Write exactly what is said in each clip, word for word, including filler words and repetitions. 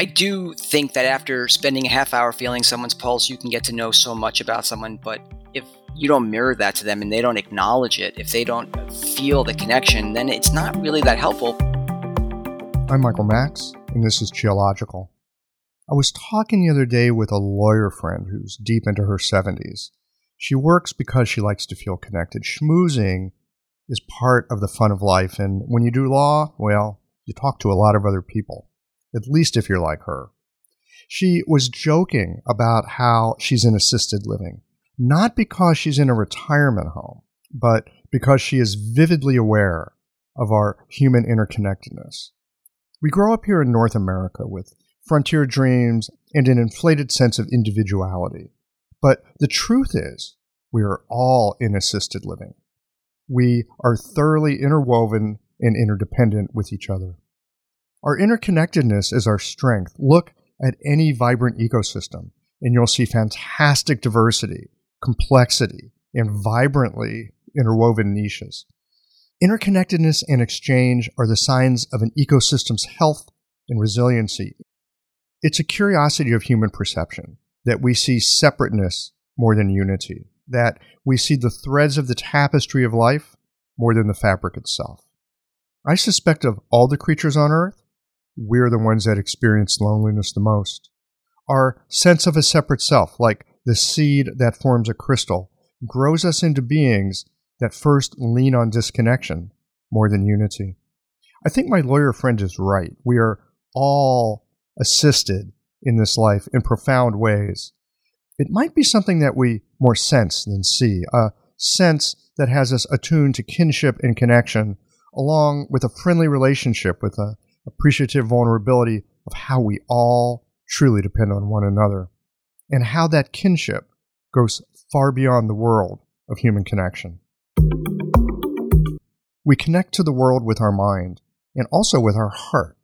I do think that after spending a half hour feeling someone's pulse, you can get to know so much about someone. But if you don't mirror that to them and they don't acknowledge it, if they don't feel the connection, then it's not really that helpful. I'm Michael Max, and this is Qiological. I was talking the other day with a lawyer friend who's deep into her seventies. She works because she likes to feel connected. Schmoozing is part of the fun of life, and when you do law, well, you talk to a lot of other people, at least if you're like her. She was joking about how she's in assisted living, not because she's in a retirement home, but because she is vividly aware of our human interconnectedness. We grow up here in North America with frontier dreams and an inflated sense of individuality. But the truth is, we are all in assisted living. We are thoroughly interwoven and interdependent with each other. Our interconnectedness is our strength. Look at any vibrant ecosystem, and you'll see fantastic diversity, complexity, and vibrantly interwoven niches. Interconnectedness and exchange are the signs of an ecosystem's health and resiliency. It's a curiosity of human perception that we see separateness more than unity, that we see the threads of the tapestry of life more than the fabric itself. I suspect of all the creatures on Earth, we're the ones that experience loneliness the most. Our sense of a separate self, like the seed that forms a crystal, grows us into beings that first lean on disconnection more than unity. I think my lawyer friend is right. We are all assisted in this life in profound ways. It might be something that we more sense than see, a sense that has us attuned to kinship and connection, along with a friendly relationship with an appreciative vulnerability of how we all truly depend on one another, and how that kinship goes far beyond the world of human connection. We connect to the world with our mind, and also with our heart.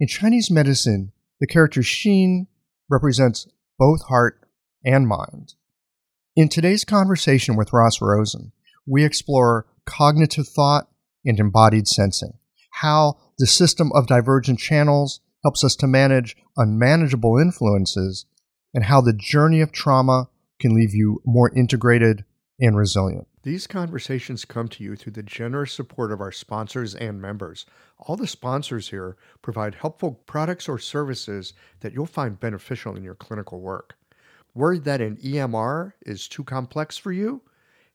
In Chinese medicine, the character Xin represents both heart and mind. In today's conversation with Ross Rosen, we explore cognitive thought and embodied sensing, how the system of divergent channels helps us to manage unmanageable influences, and how the journey of trauma can leave you more integrated and resilient. These conversations come to you through the generous support of our sponsors and members. All the sponsors here provide helpful products or services that you'll find beneficial in your clinical work. Worried that an E M R is too complex for you?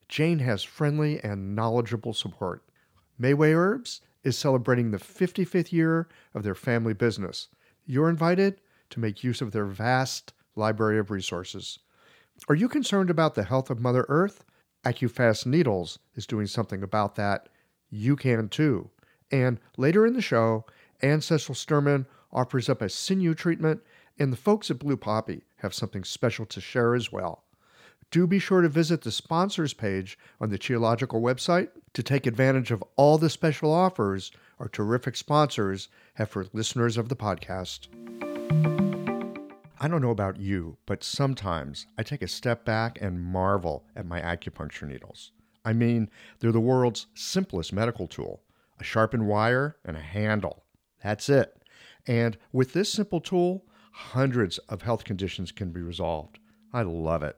Jane has friendly and knowledgeable support. Mayway Herbs is celebrating the fifty-fifth year of their family business. You're invited to make use of their vast library of resources. Are you concerned about the health of Mother Earth? AccuFast Needles is doing something about that. You can too. And later in the show, Ancestral Sturman offers up a sinew treatment, and the folks at Blue Poppy have something special to share as well. Do be sure to visit the sponsors page on the Qiological website to take advantage of all the special offers our terrific sponsors have for listeners of the podcast. I don't know about you, but sometimes I take a step back and marvel at my acupuncture needles. I mean, they're the world's simplest medical tool, a sharpened wire and a handle. That's it. And with this simple tool, hundreds of health conditions can be resolved. I love it.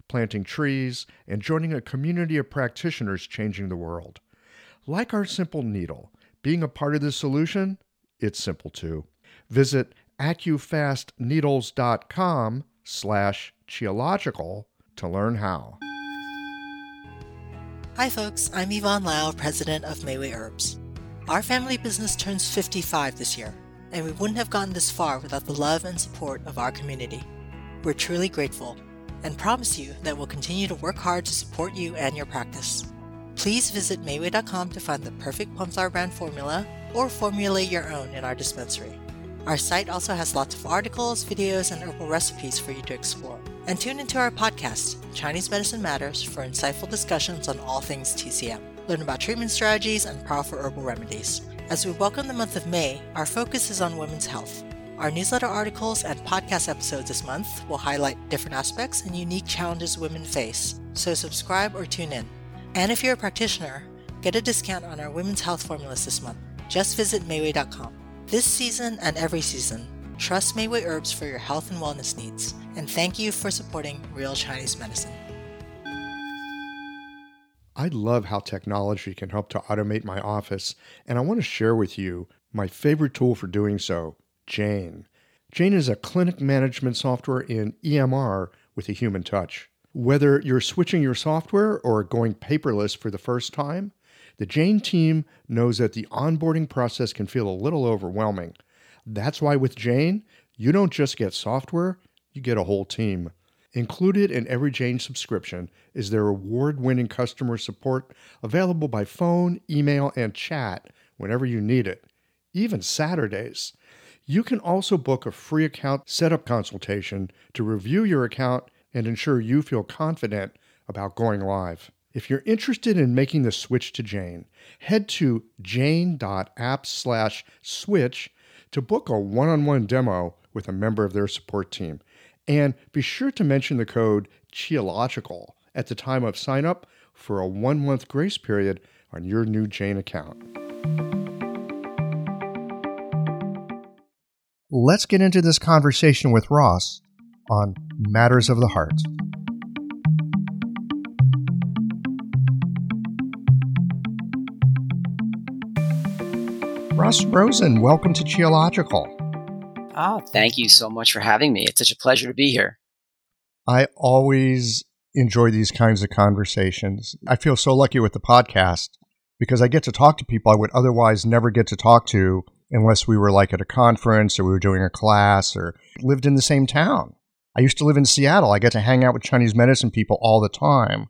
planting trees, and joining a community of practitioners changing the world. Like our simple needle, being a part of the solution, it's simple too. Visit AccuFast Needles dot com slash Qiological to learn how. Hi folks, I'm Yvonne Lau, president of Mayway Herbs. Our family business turns fifty-five this year, and we wouldn't have gotten this far without the love and support of our community. We're truly grateful and promise you that we'll continue to work hard to support you and your practice. Please visit Mayway dot com to find the perfect Plum Flower brand formula or formulate your own in our dispensary. Our site also has lots of articles, videos, and herbal recipes for you to explore. And tune into our podcast, Chinese Medicine Matters, for insightful discussions on all things T C M. Learn about treatment strategies and powerful herbal remedies. As we welcome the month of May, our focus is on women's health. Our newsletter articles and podcast episodes this month will highlight different aspects and unique challenges women face, so subscribe or tune in. And if you're a practitioner, get a discount on our women's health formulas this month. Just visit Mayway dot com. This season and every season, trust Mayway Herbs for your health and wellness needs. And thank you for supporting Real Chinese Medicine. I love how technology can help to automate my office, and I want to share with you my favorite tool for doing so, Jane. Jane is a clinic management software in E M R with a human touch. Whether you're switching your software or going paperless for the first time, the Jane team knows that the onboarding process can feel a little overwhelming. That's why with Jane, you don't just get software, you get a whole team. Included in every Jane subscription is their award-winning customer support available by phone, email, and chat whenever you need it, even Saturdays. You can also book a free account setup consultation to review your account and ensure you feel confident about going live. If you're interested in making the switch to Jane, head to jane dot app slash switch to book a one-on-one demo with a member of their support team. And be sure to mention the code Qiological at the time of sign-up for a one-month grace period on your new Jane account. Let's get into this conversation with Ross on Matters of the Heart. Ross Rosen, welcome to Geological. Oh, thank you so much for having me. It's such a pleasure to be here. I always enjoy these kinds of conversations. I feel so lucky with the podcast because I get to talk to people I would otherwise never get to talk to unless we were like at a conference or we were doing a class or lived in the same town. I used to live in Seattle. I get to hang out with Chinese medicine people all the time.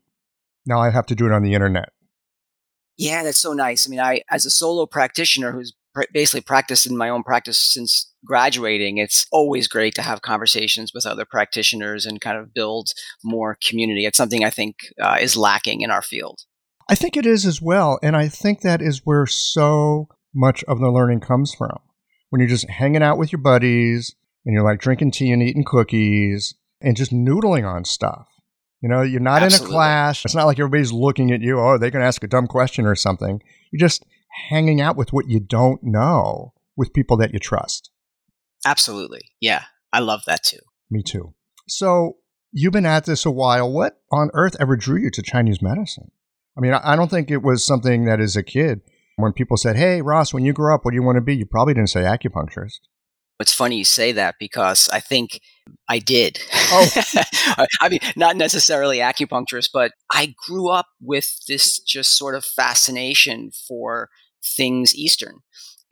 Now I have to do it on the internet. Yeah, that's so nice. I mean, I, as a solo practitioner who's pr- basically practiced in my own practice since graduating, it's always great to have conversations with other practitioners and kind of build more community. It's something I think uh, is lacking in our field. I think it is as well. And I think that is where so much of the learning comes from. When you're just hanging out with your buddies, and you're like drinking tea and eating cookies and just noodling on stuff. You know, you're not Absolutely. In a class. It's not like everybody's looking at you. Oh, they're going to ask a dumb question or something. You're just hanging out with what you don't know with people that you trust. Absolutely. Yeah. I love that too. Me too. So you've been at this a while. What on earth ever drew you to Chinese medicine? I mean, I don't think it was something that as a kid, when people said, hey, Ross, when you grow up, what do you want to be? You probably didn't say acupuncturist. It's funny you say that because I think I did. Oh. I mean, not necessarily acupuncturist, but I grew up with this just sort of fascination for things Eastern.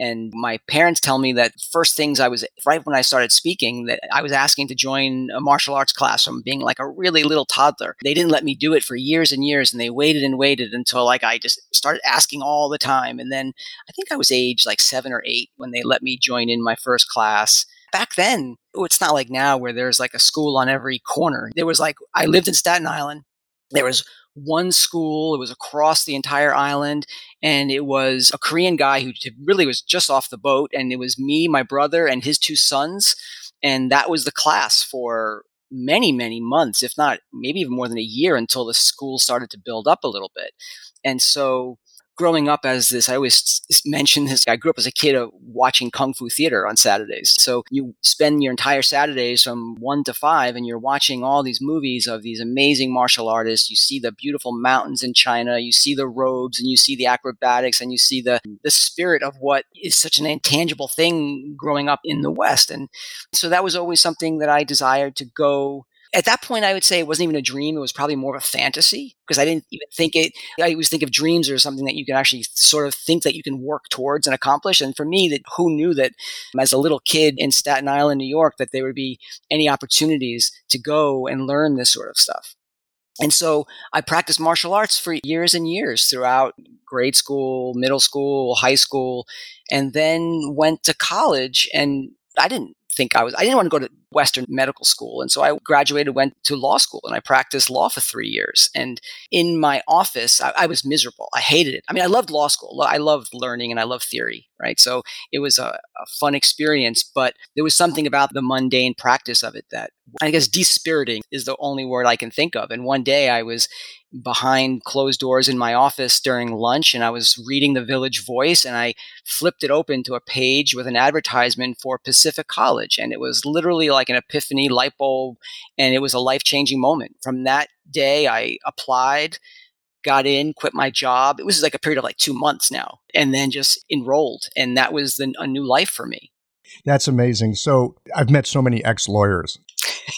And my parents tell me that first things I was, right when I started speaking, that I was asking to join a martial arts class from being like a really little toddler. They didn't let me do it for years and years, and they waited and waited until like I just started asking all the time. And then I think I was age like seven or eight when they let me join in my first class. Back then, it's not like now where there's like a school on every corner. There was like, I lived in Staten Island. There was one school. It was across the entire island. And it was a Korean guy who really was just off the boat. And it was me, my brother, and his two sons. And that was the class for many, many months, if not maybe even more than a year, until the school started to build up a little bit. And so growing up as this, I always mention this, I grew up as a kid uh, watching Kung Fu theater on Saturdays. So you spend your entire Saturdays from one to five and you're watching all these movies of these amazing martial artists. You see the beautiful mountains in China, you see the robes and you see the acrobatics and you see the, the spirit of what is such an intangible thing growing up in the West. And so that was always something that I desired to go. At that point, I would say it wasn't even a dream. It was probably more of a fantasy because I didn't even think it. I always think of dreams as something that you can actually sort of think that you can work towards and accomplish. And for me, that who knew that as a little kid in Staten Island, New York, that there would be any opportunities to go and learn this sort of stuff. And so I practiced martial arts for years and years throughout grade school, middle school, high school, and then went to college and I didn't think I was, I didn't want to go to Western medical school. And so I graduated, went to law school, and I practiced law for three years. And in my office, I, I was miserable. I hated it. I mean, I loved law school. I loved learning and I loved theory, right? So it was a, a fun experience, but there was something about the mundane practice of it that I guess dispiriting is the only word I can think of. And one day I was behind closed doors in my office during lunch, and I was reading the Village Voice, and I flipped it open to a page with an advertisement for Pacific College. And it was literally like an epiphany light bulb, and it was a life-changing moment. From that day, I applied, got in, quit my job. It was like a period of like two months now, and then just enrolled. And that was the, a new life for me. That's amazing. So I've met so many ex-lawyers.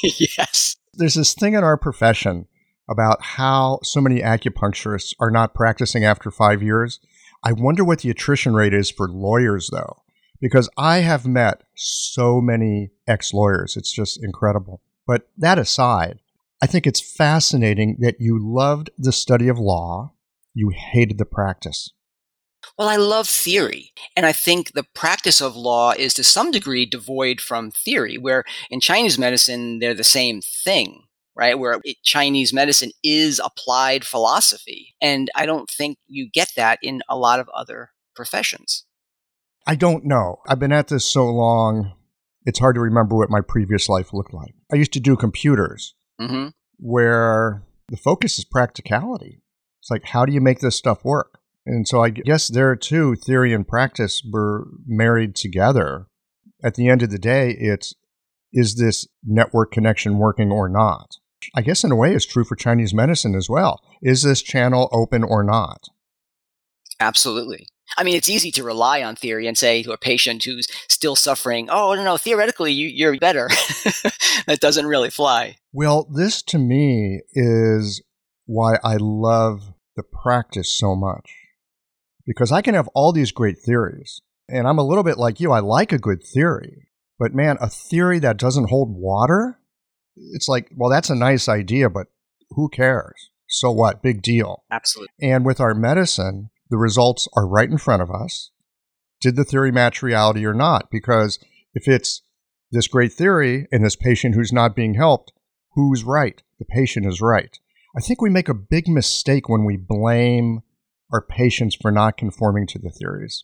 Yes. There's this thing in our profession about how so many acupuncturists are not practicing after five years. I wonder what the attrition rate is for lawyers, though, because I have met so many ex-lawyers. It's just incredible. But that aside, I think it's fascinating that you loved the study of law. You hated the practice. Well, I love theory, and I think the practice of law is to some degree devoid from theory, where in Chinese medicine, they're the same thing, right? Where it, Chinese medicine is applied philosophy, and I don't think you get that in a lot of other professions. I don't know. I've been at this so long, it's hard to remember what my previous life looked like. I used to do computers, mm-hmm. where the focus is practicality. It's like, how do you make this stuff work? And so I guess there too, theory and practice were married together. At the end of the day, it's, is this network connection working or not? I guess in a way it's true for Chinese medicine as well. Is this channel open or not? Absolutely. I mean, it's easy to rely on theory and say to a patient who's still suffering, oh, no, no, theoretically, you, you're better. That doesn't really fly. Well, this to me is why I love the practice so much. Because I can have all these great theories, and I'm a little bit like you. I like a good theory, but man, a theory that doesn't hold water, it's like, well, that's a nice idea, but who cares? So what? Big deal. Absolutely. And with our medicine, the results are right in front of us. Did the theory match reality or not? Because if it's this great theory and this patient who's not being helped, who's right? The patient is right. I think we make a big mistake when we blame our patients for not conforming to the theories.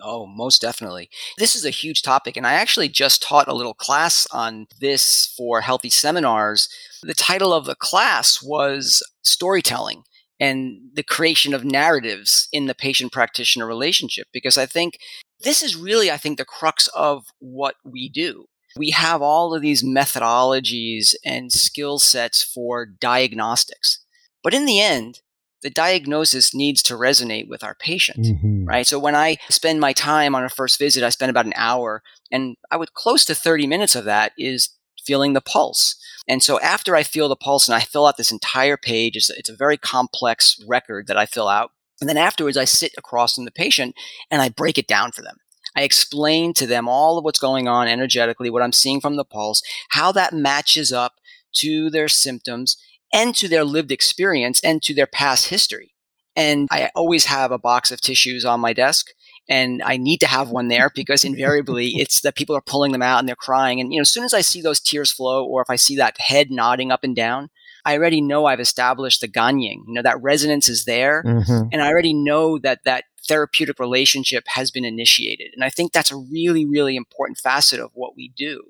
Oh, most definitely. This is a huge topic, and I actually just taught a little class on this for Healthy Seminars. The title of the class was Storytelling and the Creation of Narratives in the Patient-Practitioner Relationship, because I think this is really, I think, the crux of what we do. We have all of these methodologies and skill sets for diagnostics, but in the end, the diagnosis needs to resonate with our patient, mm-hmm. right? So when I spend my time on a first visit, I spend about an hour, and I would close to thirty minutes of that is feeling the pulse. And so after I feel the pulse and I fill out this entire page, it's, it's a very complex record that I fill out. And then afterwards, I sit across from the patient and I break it down for them. I explain to them all of what's going on energetically, what I'm seeing from the pulse, how that matches up to their symptoms and to their lived experience and to their past history. And I always have a box of tissues on my desk, and I need to have one there because invariably it's that people are pulling them out and they're crying. And you know, as soon as I see those tears flow, or if I see that head nodding up and down, I already know I've established the ganying. You know, that resonance is there, mm-hmm. and I already know that that therapeutic relationship has been initiated. And I think that's a really, really important facet of what we do.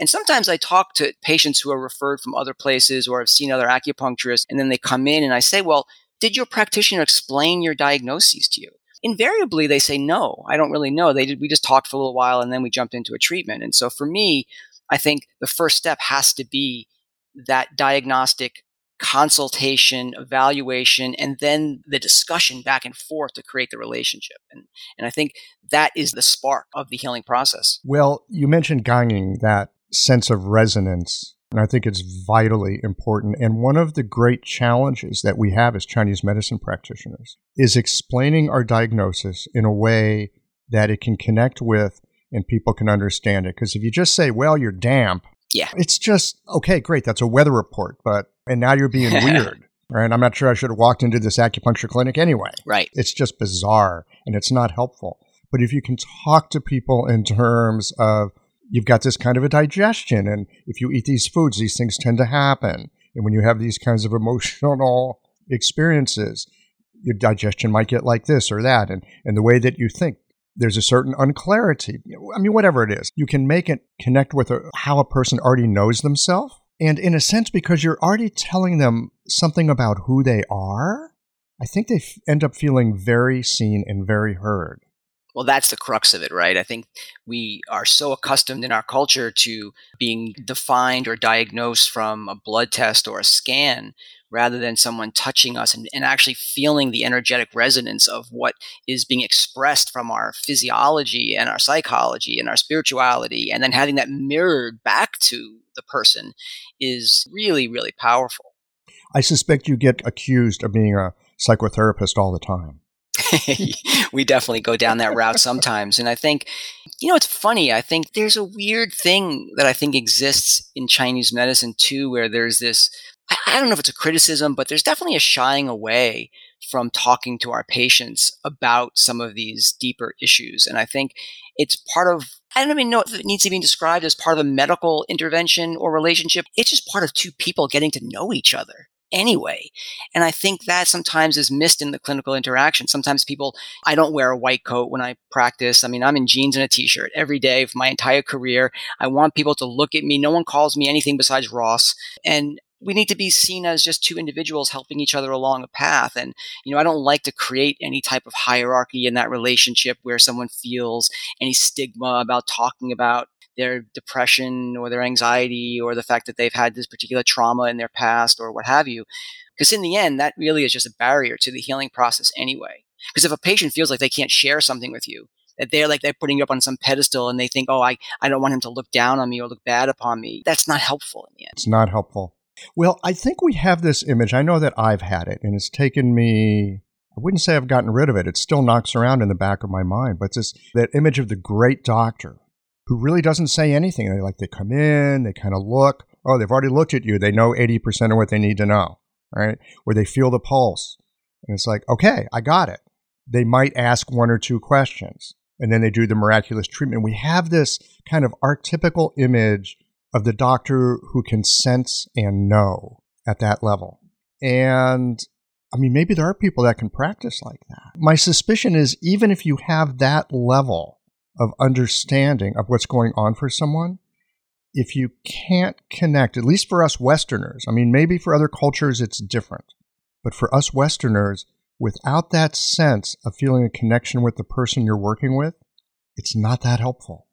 And sometimes I talk to patients who are referred from other places or have seen other acupuncturists, and then they come in and I say, well, did your practitioner explain your diagnoses to you? Invariably, they say, no, I don't really know. They did, we just talked for a little while and then we jumped into a treatment. And so for me, I think the first step has to be that diagnostic consultation, evaluation, and then the discussion back and forth to create the relationship. And and I think that is the spark of the healing process. Well, you mentioned ganging, that sense of resonance, and I think it's vitally important. And one of the great challenges that we have as Chinese medicine practitioners is explaining our diagnosis in a way that it can connect with and people can understand it. Because if you just say, well, you're damp, yeah, it's just, okay, great, that's a weather report, but and now you're being weird, right? I'm not sure I should have walked into this acupuncture clinic anyway. Right. It's just bizarre, and it's not helpful. But if you can talk to people in terms of, you've got this kind of a digestion, and if you eat these foods, these things tend to happen. And when you have these kinds of emotional experiences, your digestion might get like this or that. And, and the way that you think, there's a certain unclarity. I mean, whatever it is, you can make it connect with a, how a person already knows themselves. And in a sense, because you're already telling them something about who they are, I think they f- end up feeling very seen and very heard. Well, that's the crux of it, right? I think we are so accustomed in our culture to being defined or diagnosed from a blood test or a scan, rather than someone touching us and, and actually feeling the energetic resonance of what is being expressed from our physiology and our psychology and our spirituality, and then having that mirrored back to the person is really, really powerful. I suspect you get accused of being a psychotherapist all the time. We definitely go down that route sometimes. And I think, you know, it's funny. I think there's a weird thing that I think exists in Chinese medicine too, where there's this, I don't know if it's a criticism, but there's definitely a shying away from talking to our patients about some of these deeper issues. And I think it's part of, I don't even know if it needs to be described as part of a medical intervention or relationship. It's just part of two people getting to know each other anyway. And I think that sometimes is missed in the clinical interaction. Sometimes people, I don't wear a white coat when I practice. I mean, I'm in jeans and a t-shirt every day of my entire career. I want people to look at me. No one calls me anything besides Ross. And we need to be seen as just two individuals helping each other along a path. And, you know, I don't like to create any type of hierarchy in that relationship where someone feels any stigma about talking about their depression or their anxiety or the fact that they've had this particular trauma in their past or what have you. Because in the end, that really is just a barrier to the healing process anyway. Because if a patient feels like they can't share something with you, that they're like, they're putting you up on some pedestal and they think, oh, I, I don't want him to look down on me or look bad upon me. That's not helpful in the end. It's not helpful. Well, I think we have this image. I know that I've had it, and it's taken me, I wouldn't say I've gotten rid of it. It still knocks around in the back of my mind, but it's that image of the great doctor who really doesn't say anything. They like, they come in, they kind of look. Oh, they've already looked at you. They know eighty percent of what they need to know, right? Where they feel the pulse. And it's like, okay, I got it. They might ask one or two questions, and then they do the miraculous treatment. We have this kind of archetypical image of the doctor who can sense and know at that level. And, I mean, maybe there are people that can practice like that. My suspicion is even if you have that level of understanding of what's going on for someone, if you can't connect, at least for us Westerners, I mean, maybe for other cultures it's different, but for us Westerners, without that sense of feeling a connection with the person you're working with, it's not that helpful.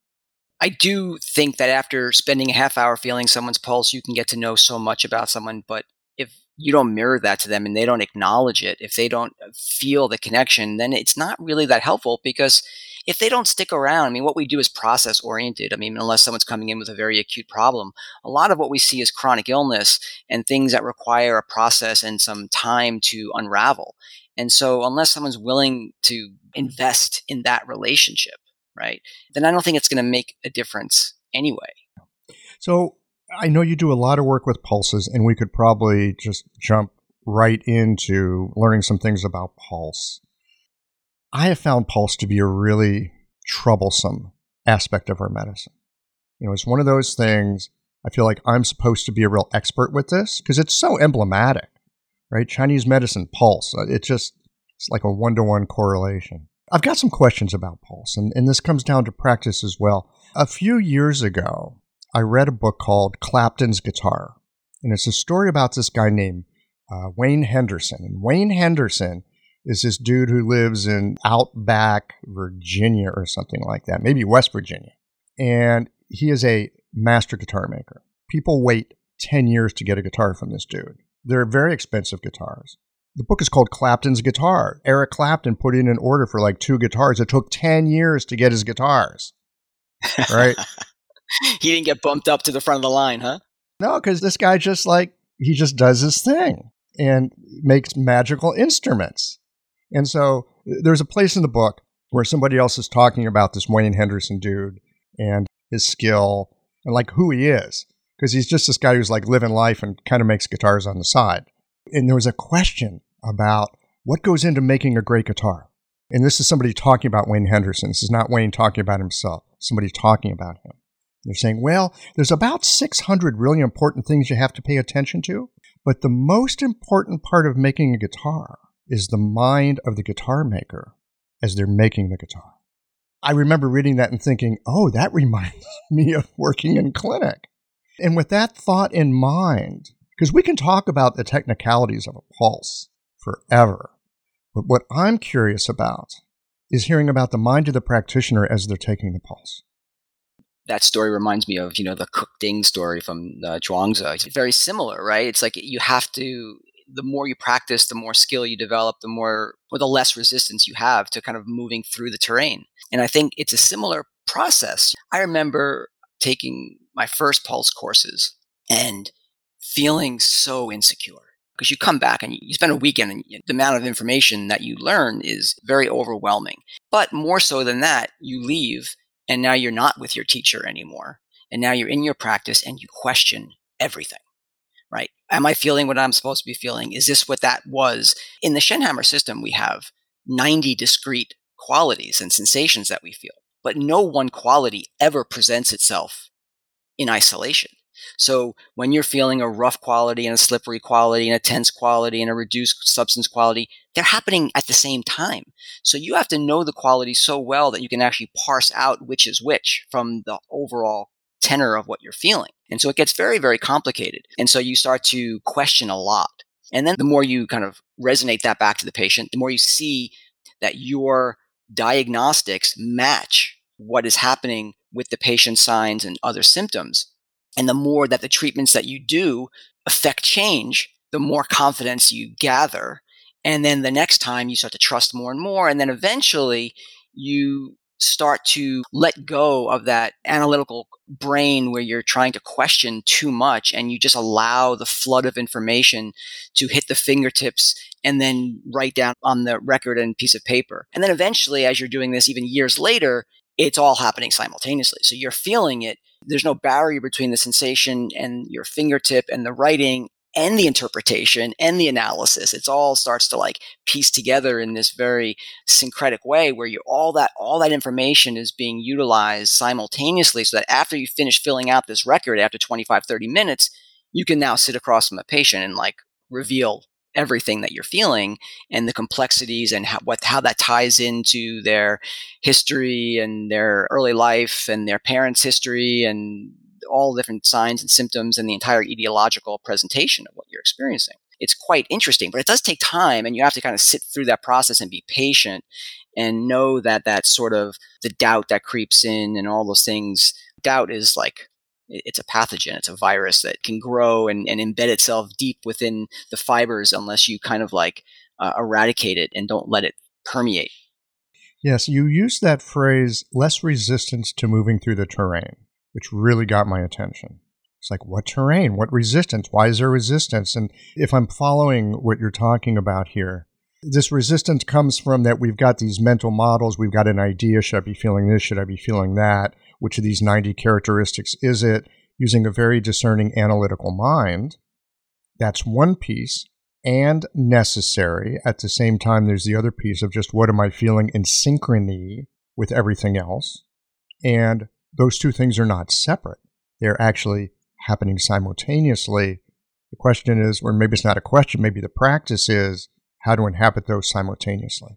I do think that after spending a half hour feeling someone's pulse, you can get to know so much about someone. But if you don't mirror that to them and they don't acknowledge it, if they don't feel the connection, then it's not really that helpful, because if they don't stick around, I mean, what we do is process oriented. I mean, unless someone's coming in with a very acute problem, a lot of what we see is chronic illness and things that require a process and some time to unravel. And so unless someone's willing to invest in that relationship, right, then I don't think it's going to make a difference anyway. So I know you do a lot of work with pulses, and we could probably just jump right into learning some things about pulse. I have found pulse to be a really troublesome aspect of our medicine. You know, it's one of those things, I feel like I'm supposed to be a real expert with this because it's so emblematic, right? Chinese medicine, pulse, it just, it's like a one-to-one correlation. I've got some questions about pulse, and, and this comes down to practice as well. A few years ago, I read a book called Clapton's Guitar, and it's a story about this guy named uh, Wayne Henderson. And Wayne Henderson is this dude who lives in outback Virginia or something like that, maybe West Virginia, and he is a master guitar maker. People wait ten years to get a guitar from this dude. They're very expensive guitars. The book is called Clapton's Guitar. Eric Clapton put in an order for like two guitars. It took ten years to get his guitars, right? He didn't get bumped up to the front of the line, huh? No, because this guy just like, he just does his thing and makes magical instruments. And so there's a place in the book where somebody else is talking about this Wayne Henderson dude and his skill and like who he is, because he's just this guy who's like living life and kind of makes guitars on the side. And there was a question about what goes into making a great guitar. And this is somebody talking about Wayne Henderson. This is not Wayne talking about himself. Somebody talking about him. They're saying, well, there's about six hundred really important things you have to pay attention to, but the most important part of making a guitar is the mind of the guitar maker as they're making the guitar. I remember reading that and thinking, oh, that reminds me of working in clinic. And with that thought in mind, because we can talk about the technicalities of a pulse forever, but what I'm curious about is hearing about the mind of the practitioner as they're taking the pulse. That story reminds me of, you know, the Cook Ding story from uh, Zhuangzi. It's very similar, right? It's like you have to, the more you practice, the more skill you develop, the more, or the less resistance you have to kind of moving through the terrain. And I think it's a similar process. I remember taking my first pulse courses and feeling so insecure. Because you come back and you spend a weekend and the amount of information that you learn is very overwhelming. But more so than that, you leave and now you're not with your teacher anymore. And now you're in your practice and you question everything, right? Am I feeling what I'm supposed to be feeling? Is this what that was? In the Shen Hammer system, we have ninety discrete qualities and sensations that we feel. But no one quality ever presents itself in isolation. So when you're feeling a rough quality and a slippery quality and a tense quality and a reduced substance quality, they're happening at the same time. So you have to know the quality so well that you can actually parse out which is which from the overall tenor of what you're feeling. And so it gets very, very complicated. And so you start to question a lot. And then the more you kind of resonate that back to the patient, the more you see that your diagnostics match what is happening with the patient's signs and other symptoms. And the more that the treatments that you do affect change, the more confidence you gather. And then the next time you start to trust more and more. And then eventually you start to let go of that analytical brain where you're trying to question too much and you just allow the flood of information to hit the fingertips and then write down on the record and piece of paper. And then eventually, as you're doing this even years later, it's all happening simultaneously. So you're feeling it. There's no barrier between the sensation and your fingertip and the writing and the interpretation and the analysis. It all starts to like piece together in this very syncretic way where you all that all that information is being utilized simultaneously so that after you finish filling out this record after twenty-five, thirty minutes, you can now sit across from a patient and like reveal everything that you're feeling and the complexities and how, what, how that ties into their history and their early life and their parents' history and all different signs and symptoms and the entire etiological presentation of what you're experiencing. It's quite interesting, but it does take time and you have to kind of sit through that process and be patient and know that that sort of the doubt that creeps in and all those things. Doubt is like, it's a pathogen. It's a virus that can grow and, and embed itself deep within the fibers unless you kind of like uh, eradicate it and don't let it permeate. Yes, you use that phrase, less resistance to moving through the terrain, which really got my attention. It's like, what terrain? What resistance? Why is there resistance? And if I'm following what you're talking about here, this resistance comes from that we've got these mental models. We've got an idea. Should I be feeling this? Should I be feeling that? Which of these ninety characteristics is it? Using a very discerning analytical mind, that's one piece and necessary. At the same time, there's the other piece of just what am I feeling in synchrony with everything else? And those two things are not separate. They're actually happening simultaneously. The question is, or maybe it's not a question, maybe the practice is how to inhabit those simultaneously.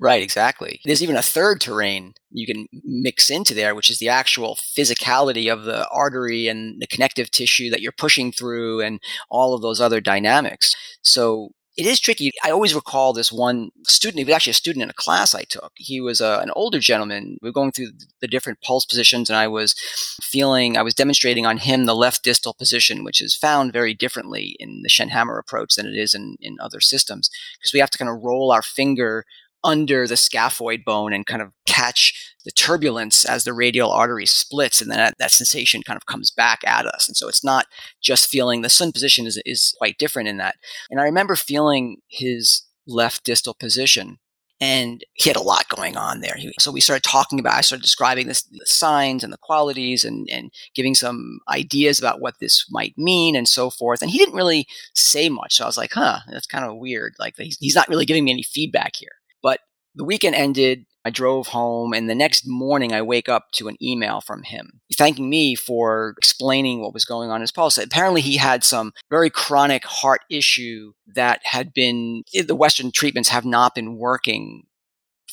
Right, exactly. There's even a third terrain you can mix into there, which is the actual physicality of the artery and the connective tissue that you're pushing through and all of those other dynamics. So it is tricky. I always recall this one student. He was actually a student in a class I took. He was a, an older gentleman. We were going through the different pulse positions, and I was feeling, I was demonstrating on him the left distal position, which is found very differently in the Shen Hammer approach than it is in, in other systems, because we have to kind of roll our finger under the scaphoid bone and kind of catch the turbulence as the radial artery splits, and then that, that sensation kind of comes back at us. And so it's not just feeling the sun position is is quite different in that. And I remember feeling his left distal position, and he had a lot going on there. He, so we started talking about, I started describing this, the signs and the qualities and, and giving some ideas about what this might mean and so forth. And he didn't really say much. So I was like, huh, that's kind of weird. Like he's, he's not really giving me any feedback here. But The weekend ended, I drove home, and the next morning I wake up to an email from him thanking me for explaining what was going on in his pulse. Apparently he had some very chronic heart issue that had been, the Western treatments have not been working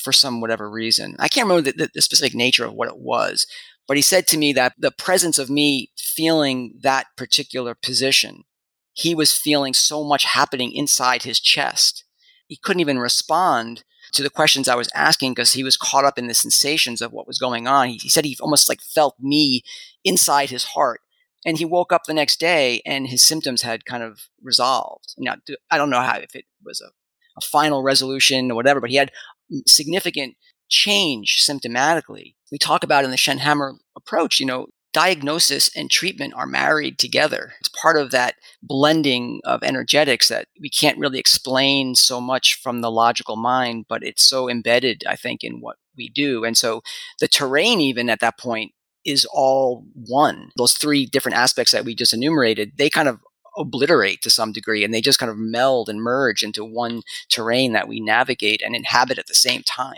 for some whatever reason. I can't remember the, the specific nature of what it was, but he said to me that the presence of me feeling that particular position, he was feeling so much happening inside his chest. He couldn't even respond to the questions I was asking because he was caught up in the sensations of what was going on. He, he said he almost like felt me inside his heart. And he woke up the next day and his symptoms had kind of resolved. Now, I don't know how, if it was a, a final resolution or whatever, but he had significant change symptomatically. We talk about in the Shen Hammer approach, you know, diagnosis and treatment are married together. It's part of that blending of energetics that we can't really explain so much from the logical mind, but it's so embedded, I think, in what we do. And so the terrain, even at that point, is all one. Those three different aspects that we just enumerated, they kind of obliterate to some degree, and they just kind of meld and merge into one terrain that we navigate and inhabit at the same time.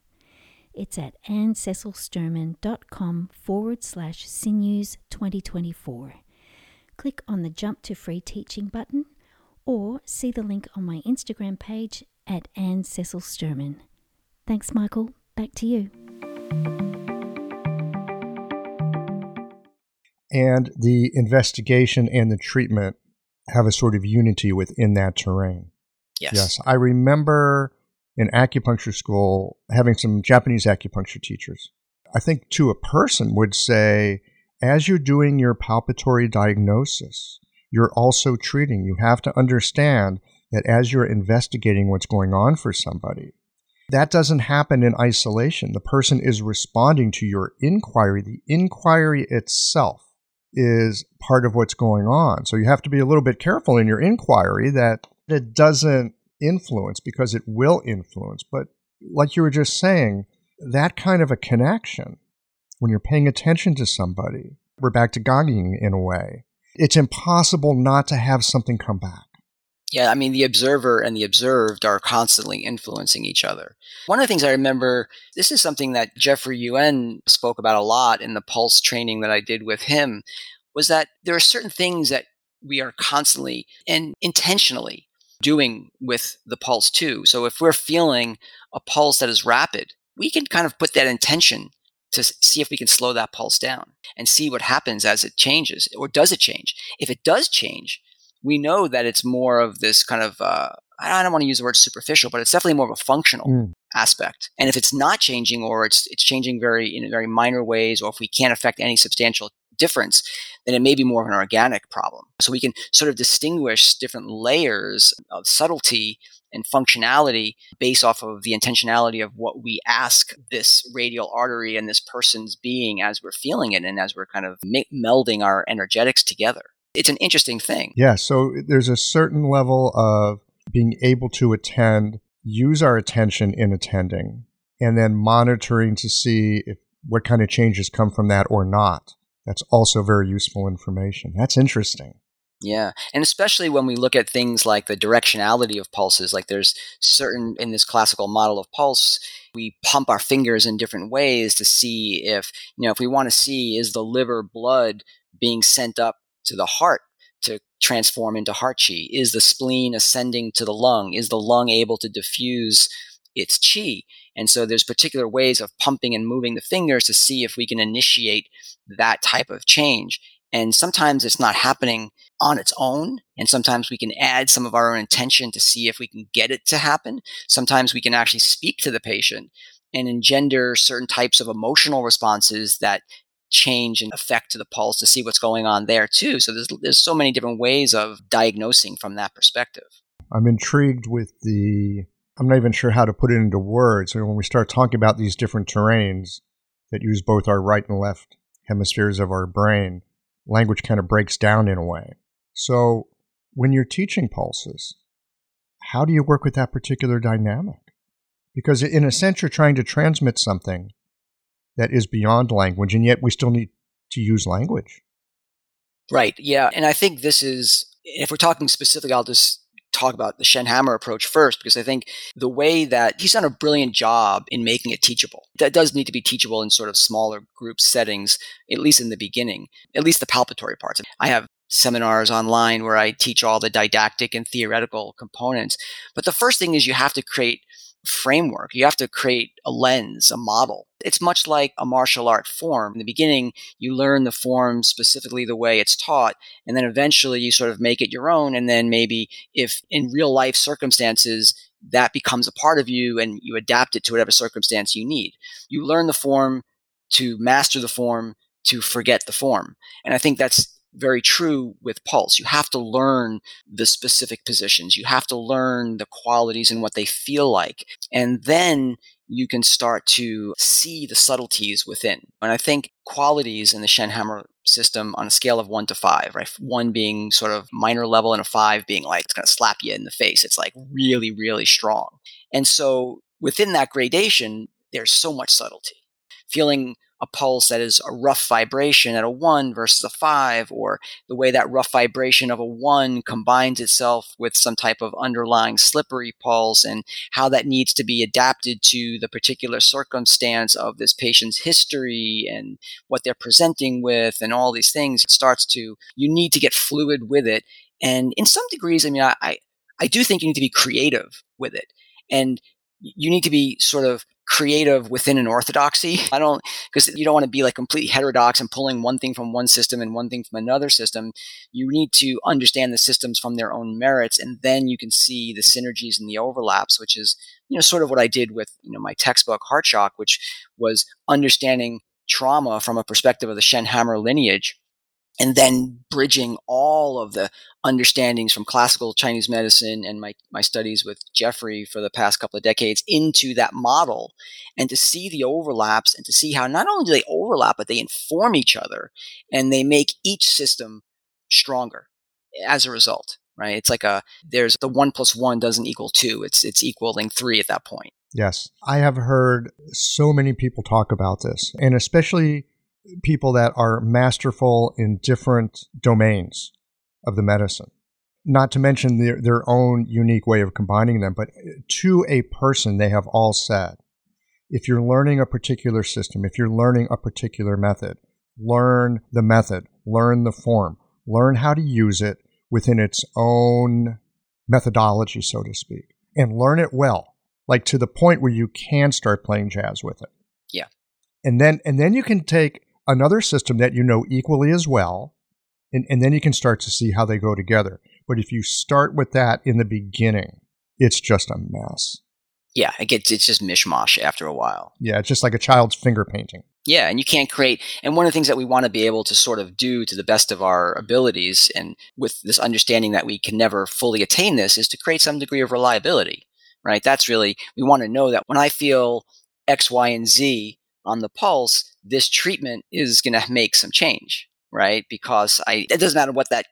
It's at ann cecil sturman dot com forward slash sinews twenty twenty-four. Click on the Jump to Free Teaching button or see the link on my Instagram page at Ann Cecil Sturman. Thanks, Michael. Back to you. And the investigation and the treatment have a sort of unity within that terrain. Yes. Yes. I remember in acupuncture school, having some Japanese acupuncture teachers, I think to a person would say, as you're doing your palpatory diagnosis, you're also treating. You have to understand that as you're investigating what's going on for somebody, that doesn't happen in isolation. The person is responding to your inquiry. The inquiry itself is part of what's going on. So you have to be a little bit careful in your inquiry that it doesn't influence, because it will influence. But like you were just saying, that kind of a connection, when you're paying attention to somebody, we're back to gonging in a way, it's impossible not to have something come back. Yeah, I mean, the observer and the observed are constantly influencing each other. One of the things I remember, this is something that Jeffrey Yuen spoke about a lot in the pulse training that I did with him, was that there are certain things that we are constantly and intentionally doing with the pulse too. So if we're feeling a pulse that is rapid, we can kind of put that intention to see if we can slow that pulse down and see what happens as it changes, or does it change? If it does change, we know that it's more of this kind of, uh, I don't want to use the word superficial, but it's definitely more of a functional mm. aspect. And if it's not changing, or it's it's changing very in very minor ways, or if we can't affect any substantial difference, then it may be more of an organic problem. So we can sort of distinguish different layers of subtlety and functionality based off of the intentionality of what we ask this radial artery and this person's being as we're feeling it and as we're kind of m- melding our energetics together. It's an interesting thing. Yeah, so there's a certain level of being able to attend, use our attention in attending, and then monitoring to see if what kind of changes come from that or not. That's also very useful information. That's interesting. Yeah. And especially when we look at things like the directionality of pulses, like there's certain, in this classical model of pulse, we pump our fingers in different ways to see if, you know, if we want to see, is the liver blood being sent up to the heart to transform into heart qi? Is the spleen ascending to the lung? Is the lung able to diffuse it's qi. And so there's particular ways of pumping and moving the fingers to see if we can initiate that type of change. And sometimes it's not happening on its own. And sometimes we can add some of our own intention to see if we can get it to happen. Sometimes we can actually speak to the patient and engender certain types of emotional responses that change and affect to the pulse to see what's going on there too. So there's there's so many different ways of diagnosing from that perspective. I'm intrigued with the, I'm not even sure how to put it into words. And when we start talking about these different terrains that use both our right and left hemispheres of our brain, language kind of breaks down in a way. So when you're teaching pulses, how do you work with that particular dynamic? Because in a sense, you're trying to transmit something that is beyond language, and yet we still need to use language. Right, yeah. And I think this is, if we're talking specifically, I'll just talk about the Shen Hammer approach first, because I think the way that he's done a brilliant job in making it teachable. That does need to be teachable in sort of smaller group settings, at least in the beginning, at least the palpatory parts. I have seminars online where I teach all the didactic and theoretical components. But the first thing is you have to create framework. You have to create a lens, a model. It's much like a martial art form. In the beginning, you learn the form specifically the way it's taught, and then eventually you sort of make it your own. And then maybe if in real life circumstances, that becomes a part of you and you adapt it to whatever circumstance you need. You learn the form to master the form to forget the form. And I think that's very true with pulse. You have to learn the specific positions. You have to learn the qualities and what they feel like. And then you can start to see the subtleties within. And I think qualities in the Shen Hammer system on a scale of one to five, right? One being sort of minor level and a five being like, it's going to slap you in the face. It's like really, really strong. And so within that gradation, there's so much subtlety. Feeling a pulse that is a rough vibration at a one versus a five, or the way that rough vibration of a one combines itself with some type of underlying slippery pulse, and how that needs to be adapted to the particular circumstance of this patient's history and what they're presenting with and all these things. It starts to, you need to get fluid with it. And in some degrees, I mean, I, I, I do think you need to be creative with it. And you need to be sort of creative within an orthodoxy. I don't, because you don't want to be like completely heterodox and pulling one thing from one system and one thing from another system. You need to understand the systems from their own merits, and then you can see the synergies and the overlaps, which is, you know, sort of what I did with, you know, my textbook Heart Shock, which was understanding trauma from a perspective of the Shen Hammer lineage, and then bridging all of the understandings from classical Chinese medicine and my, my studies with Jeffrey for the past couple of decades into that model, and to see the overlaps and to see how not only do they overlap, but they inform each other and they make each system stronger as a result, right? It's like a, there's the one plus one doesn't equal two. It's, it's equaling three at that point. Yes. I have heard so many people talk about this, and especially people that are masterful in different domains of the medicine, not to mention their, their own unique way of combining them. But to a person, they have all said, if you're learning a particular system, if you're learning a particular method, learn the method, learn the form, learn how to use it within its own methodology, so to speak, and learn it well, like to the point where you can start playing jazz with it. Yeah. And then, and then you can take another system that you know equally as well, and, and then you can start to see how they go together. But if you start with that in the beginning, it's just a mess. Yeah, it gets, it's just mishmash after a while. Yeah, it's just like a child's finger painting. Yeah, and you can't create – and one of the things that we want to be able to sort of do to the best of our abilities, and with this understanding that we can never fully attain this, is to create some degree of reliability, right? That's really – we want to know that when I feel X, Y, and Z on the pulse, this treatment is going to make some change, right? Because I, it doesn't matter what that,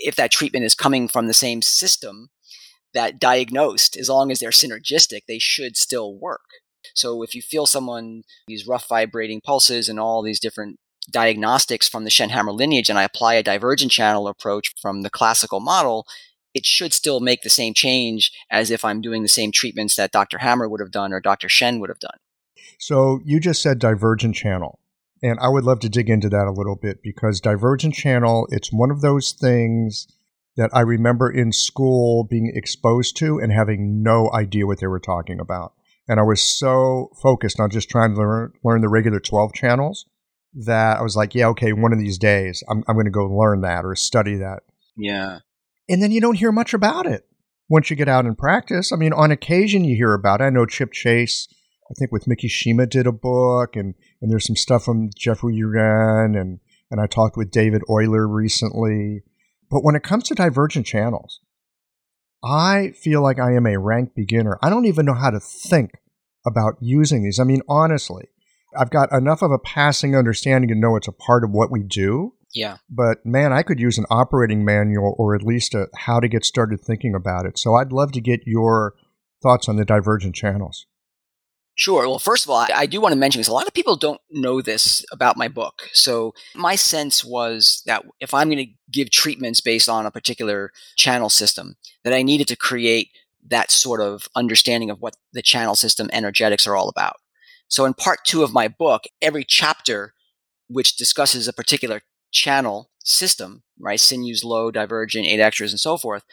if that treatment is coming from the same system that diagnosed, as long as they're synergistic, they should still work. So if you feel someone, these rough vibrating pulses and all these different diagnostics from the Shen Hammer lineage, and I apply a divergent channel approach from the classical model, it should still make the same change as if I'm doing the same treatments that Doctor Hammer would have done or Doctor Shen would have done. So you just said divergent channel, and I would love to dig into that a little bit, because divergent channel, it's one of those things that I remember in school being exposed to and having no idea what they were talking about. And I was so focused on just trying to learn, learn the regular twelve channels that I was like, yeah, okay, one of these days I'm, I'm going to go learn that or study that. Yeah. And then you don't hear much about it once you get out and practice. I mean, on occasion you hear about it. I know Chip Chase, I think with Mickey Shima, did a book, and, and there's some stuff from Jeffrey Yuen, and, and I talked with David Euler recently. But when it comes to divergent channels, I feel like I am a rank beginner. I don't even know how to think about using these. I mean, honestly, I've got enough of a passing understanding to know it's a part of what we do. Yeah. But man, I could use an operating manual or at least a how to get started thinking about it. So I'd love to get your thoughts on the divergent channels. Sure. Well, first of all, I do want to mention this. A lot of people don't know this about my book. So my sense was that if I'm going to give treatments based on a particular channel system, that I needed to create that sort of understanding of what the channel system energetics are all about. So in part two of my book, every chapter which discusses a particular channel system, right, sinews, low, divergent, eight extras, and so forth,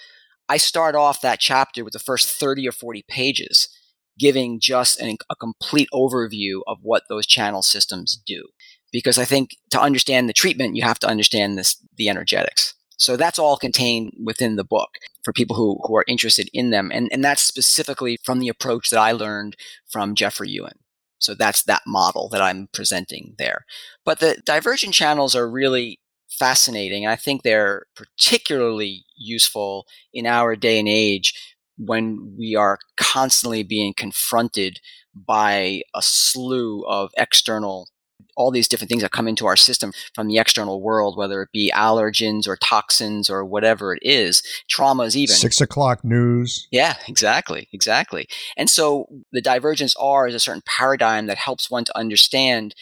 I start off that chapter with the first thirty or forty pages giving just an, a complete overview of what those channel systems do. Because I think to understand the treatment, you have to understand this, the energetics. So that's all contained within the book for people who, who are interested in them. And, and that's specifically from the approach that I learned from Jeffrey Yuen. So that's that model that I'm presenting there. But the divergent channels are really fascinating. I think they're particularly useful in our day and age when we are constantly being confronted by a slew of external, all these different things that come into our system from the external world, whether it be allergens or toxins or whatever it is, traumas even. Six o'clock news. Yeah, exactly, exactly. And so the divergence R is a certain paradigm that helps one to understand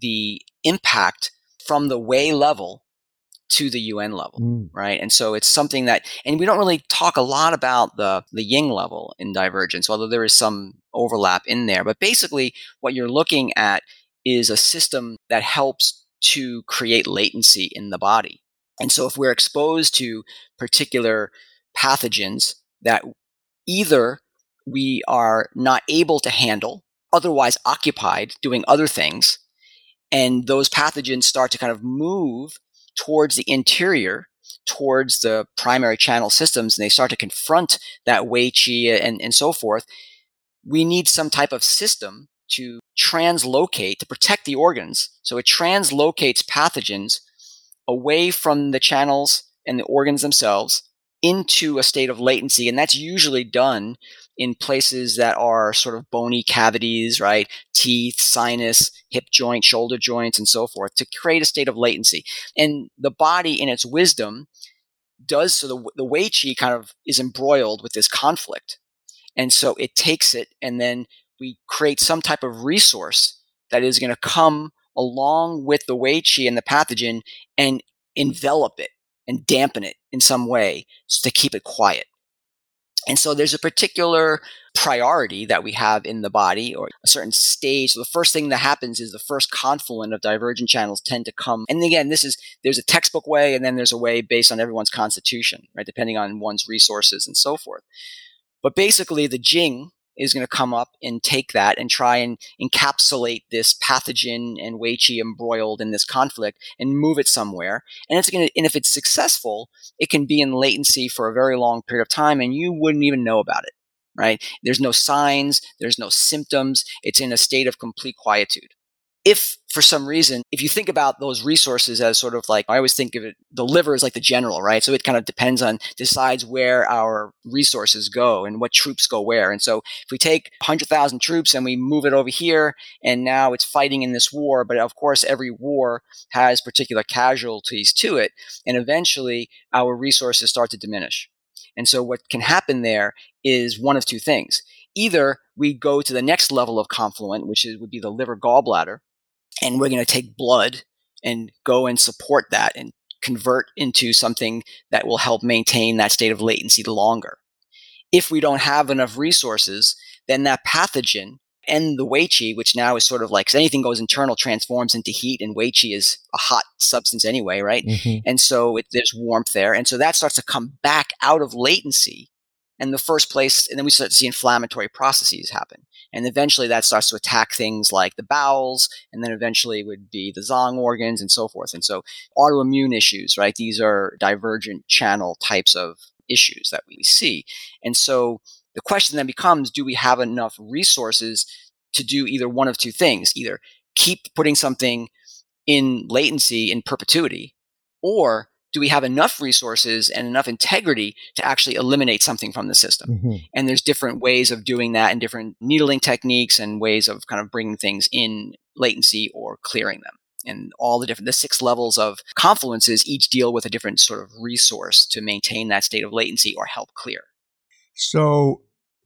the impact from the way level to the U N level, mm. right? And so it's something that, and we don't really talk a lot about the, the yin level in divergence, although there is some overlap in there. But basically what you're looking at is a system that helps to create latency in the body. And so if we're exposed to particular pathogens that either we are not able to handle, otherwise occupied doing other things, and those pathogens start to kind of move towards the interior, towards the primary channel systems, and they start to confront that Wei Qi and, and so forth, we need some type of system to translocate, to protect the organs. So it translocates pathogens away from the channels and the organs themselves into a state of latency. And that's usually done in places that are sort of bony cavities, right? Teeth, sinus, hip joint, shoulder joints, and so forth, to create a state of latency. And the body in its wisdom does, so the, the Wei Qi kind of is embroiled with this conflict. And so it takes it, and then we create some type of resource that is going to come along with the Wei Qi and the pathogen and envelop it and dampen it in some way to keep it quiet. And so there's a particular priority that we have in the body, or a certain stage. So the first thing that happens is the first confluent of divergent channels tend to come. And again, this is, there's a textbook way, and then there's a way based on everyone's constitution, right? Depending on one's resources and so forth. But basically the Jing is going to come up and take that and try and encapsulate this pathogen and Wei Qi embroiled in this conflict and move it somewhere. And it's going to, and if it's successful, it can be in latency for a very long period of time, and you wouldn't even know about it, right? There's no signs, there's no symptoms. It's in a state of complete quietude. If for some reason, if you think about those resources as sort of like, I always think of it, the liver is like the general, right? So it kind of depends on, decides where our resources go and what troops go where. And so if we take one hundred thousand troops and we move it over here, and now it's fighting in this war, but of course every war has particular casualties to it, and eventually our resources start to diminish. And so what can happen there is one of two things. Either we go to the next level of confluent, which is, would be the liver gallbladder, and we're going to take blood and go and support that and convert into something that will help maintain that state of latency longer. If we don't have enough resources, then that pathogen and the Wei Qi, which now is sort of like, so anything goes internal, transforms into heat, and Wei Qi is a hot substance anyway, right? Mm-hmm. And so it, there's warmth there. And so that starts to come back out of latency in the first place, and then we start to see inflammatory processes happen. And eventually that starts to attack things like the bowels, and then eventually it would be the zong organs and so forth. And so autoimmune issues, right? These are divergent channel types of issues that we see. And so the question then becomes, do we have enough resources to do either one of two things? Either keep putting something in latency in perpetuity, or do we have enough resources and enough integrity to actually eliminate something from the system? Mm-hmm. And there's different ways of doing that and different needling techniques and ways of kind of bringing things in latency or clearing them. And all the different, the six levels of confluences each deal with a different sort of resource to maintain that state of latency or help clear. So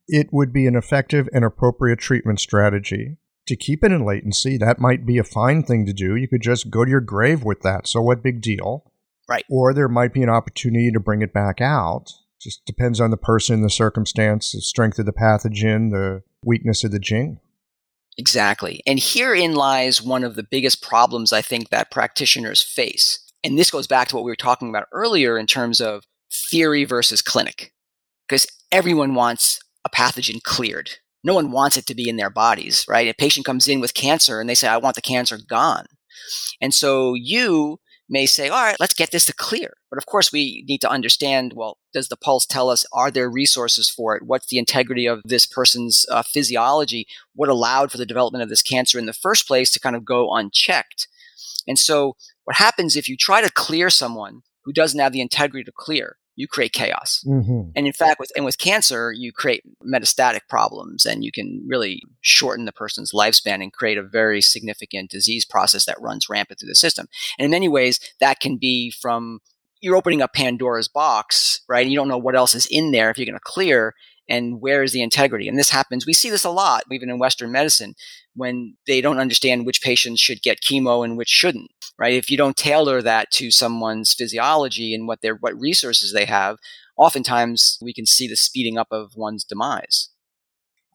it would be an effective and appropriate treatment strategy to keep it in latency. That might be a fine thing to do. You could just go to your grave with that. So what big deal? Right. Or there might be an opportunity to bring it back out. Just depends on the person, the circumstance, the strength of the pathogen, the weakness of the Jing. Exactly. And herein lies one of the biggest problems I think that practitioners face. And this goes back to what we were talking about earlier in terms of theory versus clinic. Because everyone wants a pathogen cleared. No one wants it to be in their bodies, right? A patient comes in with cancer and they say, I want the cancer gone. And so you may say, all right, let's get this to clear. But of course, we need to understand, well, does the pulse tell us, are there resources for it? What's the integrity of this person's uh, physiology? What allowed for the development of this cancer in the first place to kind of go unchecked? And so what happens if you try to clear someone who doesn't have the integrity to clear? You create chaos. Mm-hmm. And in fact, with and with cancer, you create metastatic problems and you can really shorten the person's lifespan and create a very significant disease process that runs rampant through the system. And in many ways, that can be from you're opening up Pandora's box, right? And you don't know what else is in there if you're going to clear and where is the integrity. And this happens. We see this a lot, even in Western medicine, when they don't understand which patients should get chemo and which shouldn't, right? If you don't tailor that to someone's physiology and what their what resources they have, oftentimes we can see the speeding up of one's demise.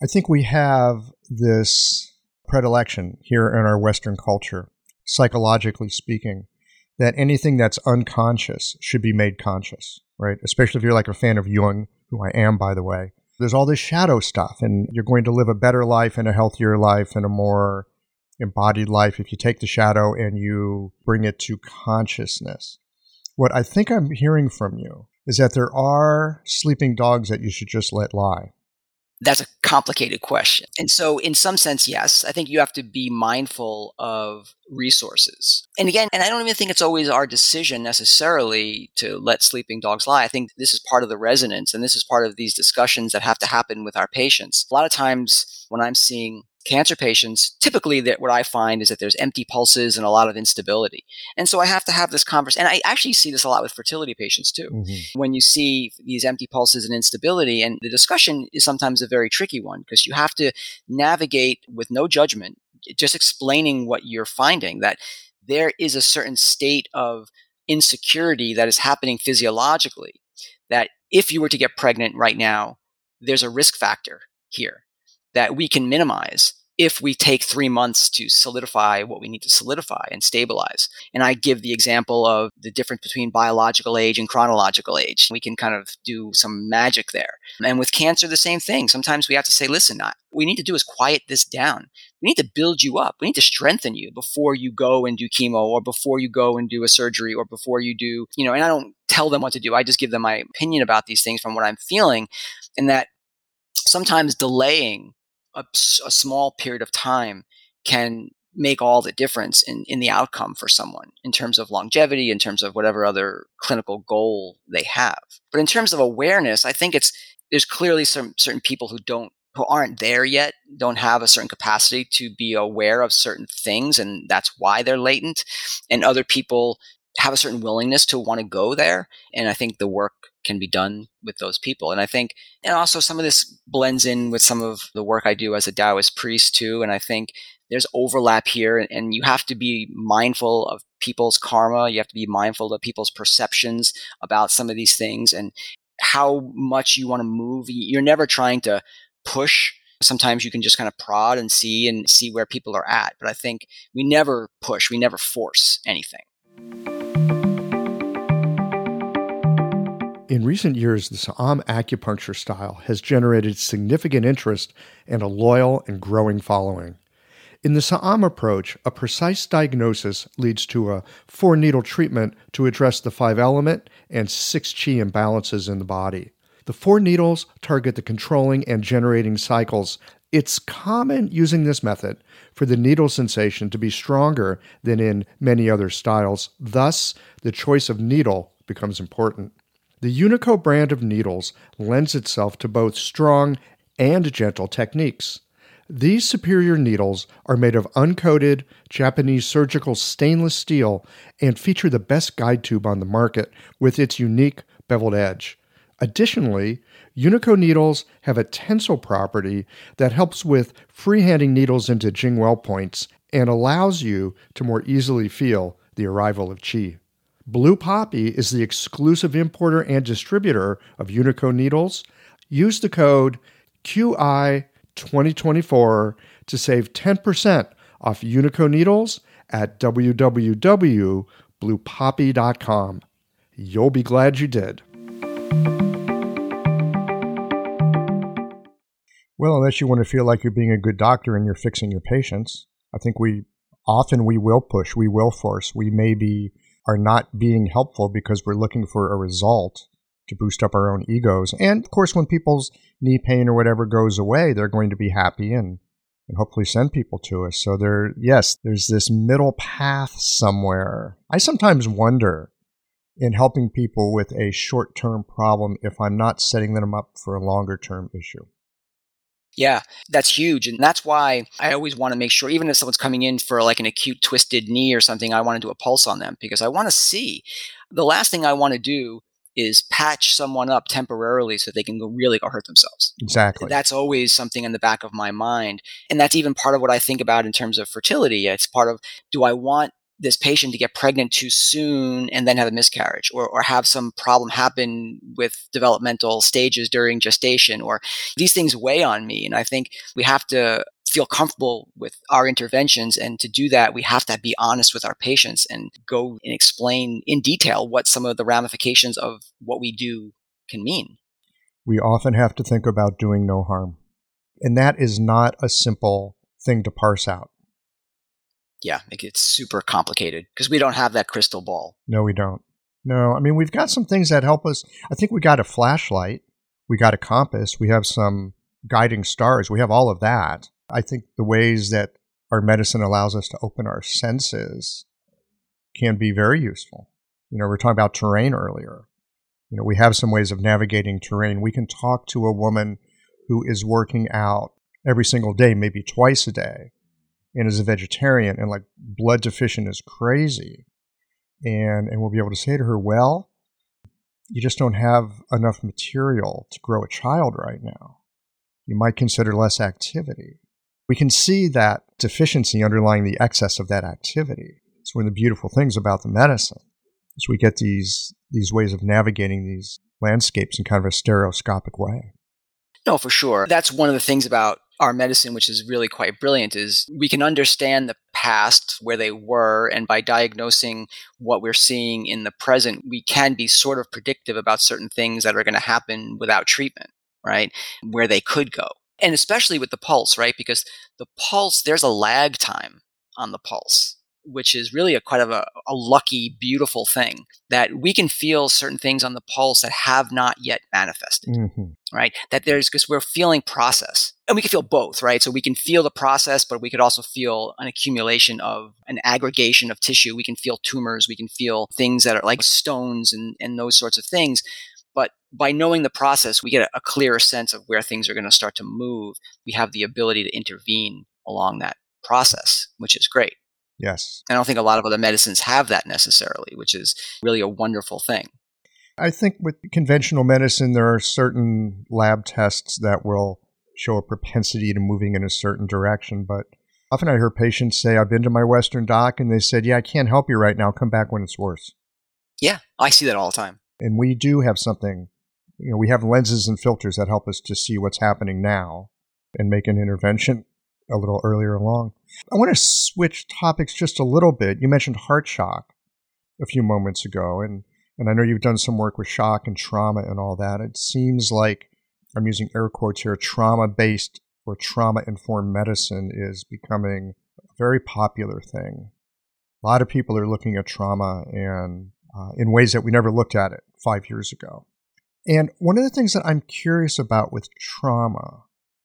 I think we have this predilection here in our Western culture, psychologically speaking, that anything that's unconscious should be made conscious, right? Especially if you're like a fan of Jung, who I am, by the way. There's all this shadow stuff, and you're going to live a better life and a healthier life and a more embodied life if you take the shadow and you bring it to consciousness. What I think I'm hearing from you is that there are sleeping dogs that you should just let lie. That's a complicated question. And so in some sense, yes, I think you have to be mindful of resources. And again, and I don't even think it's always our decision necessarily to let sleeping dogs lie. I think this is part of the resonance and this is part of these discussions that have to happen with our patients. A lot of times when I'm seeing cancer patients, typically that what I find is that there's empty pulses and a lot of instability. And so I have to have this conversation. And I actually see this a lot with fertility patients too. Mm-hmm. When you see these empty pulses and instability, and the discussion is sometimes a very tricky one because you have to navigate with no judgment, just explaining what you're finding, that there is a certain state of insecurity that is happening physiologically, that if you were to get pregnant right now, there's a risk factor here that we can minimize if we take three months to solidify what we need to solidify and stabilize. And I give the example of the difference between biological age and chronological age. We can kind of do some magic there. And with cancer, the same thing. Sometimes we have to say, listen, what we need to do is quiet this down. We need to build you up. We need to strengthen you before you go and do chemo or before you go and do a surgery or before you do, you know, and I don't tell them what to do. I just give them my opinion about these things from what I'm feeling, and that sometimes delaying A, a small period of time can make all the difference in, in the outcome for someone in terms of longevity, in terms of whatever other clinical goal they have. But in terms of awareness, I think it's there's clearly some certain people who don't who aren't there yet, don't have a certain capacity to be aware of certain things, and that's why they're latent. And other people have a certain willingness to want to go there, and I think the work can be done with those people. And I think, and also some of this blends in with some of the work I do as a Taoist priest too. And I think there's overlap here, and, and you have to be mindful of people's karma. You have to be mindful of people's perceptions about some of these things and how much you want to move. You're never trying to push. Sometimes you can just kind of prod and see and see where people are at. But I think we never push. We never force anything. In recent years, the Sa'am acupuncture style has generated significant interest and a loyal and growing following. In the Sa'am approach, a precise diagnosis leads to a four-needle treatment to address the five-element and six qi imbalances in the body. The four needles target the controlling and generating cycles. It's common using this method for the needle sensation to be stronger than in many other styles. Thus, the choice of needle becomes important. The Unico brand of needles lends itself to both strong and gentle techniques. These superior needles are made of uncoated Japanese surgical stainless steel and feature the best guide tube on the market with its unique beveled edge. Additionally, Unico needles have a tensile property that helps with freehanding needles into Jingwell points and allows you to more easily feel the arrival of qi. Blue Poppy is the exclusive importer and distributor of Unico needles. Use the code Q I twenty twenty-four to save ten percent off Unico needles at w w w dot blue poppy dot com. You'll be glad you did. Well, unless you want to feel like you're being a good doctor and you're fixing your patients, I think we often we will push, we will force, we maybe are not being helpful because we're looking for a result to boost up our own egos. And of course, when people's knee pain or whatever goes away, they're going to be happy and, and hopefully send people to us. So there, yes, there's this middle path somewhere. I sometimes wonder in helping people with a short-term problem if I'm not setting them up for a longer-term issue. Yeah, that's huge. And that's why I always want to make sure, even if someone's coming in for like an acute twisted knee or something, I want to do a pulse on them because I want to see. The last thing I want to do is patch someone up temporarily so they can go really go hurt themselves. Exactly. That's always something in the back of my mind. And that's even part of what I think about in terms of fertility. It's part of, do I want this patient to get pregnant too soon and then have a miscarriage or, or have some problem happen with developmental stages during gestation, or these things weigh on me. And I think we have to feel comfortable with our interventions. And to do that, we have to be honest with our patients and go and explain in detail what some of the ramifications of what we do can mean. We often have to think about doing no harm. And that is not a simple thing to parse out. Yeah, it gets super complicated because we don't have that crystal ball. No, we don't. No, I mean, we've got some things that help us. I think we got a flashlight. We got a compass. We have some guiding stars. We have all of that. I think the ways that our medicine allows us to open our senses can be very useful. You know, we were talking about terrain earlier. You know, we have some ways of navigating terrain. We can talk to a woman who is working out every single day, maybe twice a day, and is a vegetarian and like blood deficient is crazy. And and we'll be able to say to her, well, you just don't have enough material to grow a child right now. You might consider less activity. We can see that deficiency underlying the excess of that activity. It's one of the beautiful things about the medicine is we get these these ways of navigating these landscapes in kind of a stereoscopic way. No, for sure. That's one of the things about our medicine, which is really quite brilliant, is we can understand the past, where they were, and by diagnosing what we're seeing in the present, we can be sort of predictive about certain things that are going to happen without treatment, right? Where they could go. And especially with the pulse, right? Because the pulse, there's a lag time on the pulse, which is really a kind of a, a lucky, beautiful thing that we can feel certain things on the pulse that have not yet manifested, mm-hmm. right? That there's, because we're feeling process. And we can feel both, right? So we can feel the process, but we could also feel an accumulation of an aggregation of tissue. We can feel tumors. We can feel things that are like stones and, and those sorts of things. But by knowing the process, we get a, a clearer sense of where things are going to start to move. We have the ability to intervene along that process, which is great. Yes. I don't think a lot of other medicines have that necessarily, which is really a wonderful thing. I think with conventional medicine, there are certain lab tests that will show a propensity to moving in a certain direction. But often I hear patients say, I've been to my Western doc and they said, yeah, I can't help you right now. Come back when it's worse. Yeah, I see that all the time. And we do have something, you know, we have lenses and filters that help us to see what's happening now and make an intervention a little earlier along. I want to switch topics just a little bit. You mentioned heart shock a few moments ago, and And I know you've done some work with shock and trauma and all that. It seems like, I'm using air quotes here, trauma-based or trauma-informed medicine is becoming a very popular thing. A lot of people are looking at trauma and uh, in ways that we never looked at it five years ago. And one of the things that I'm curious about with trauma,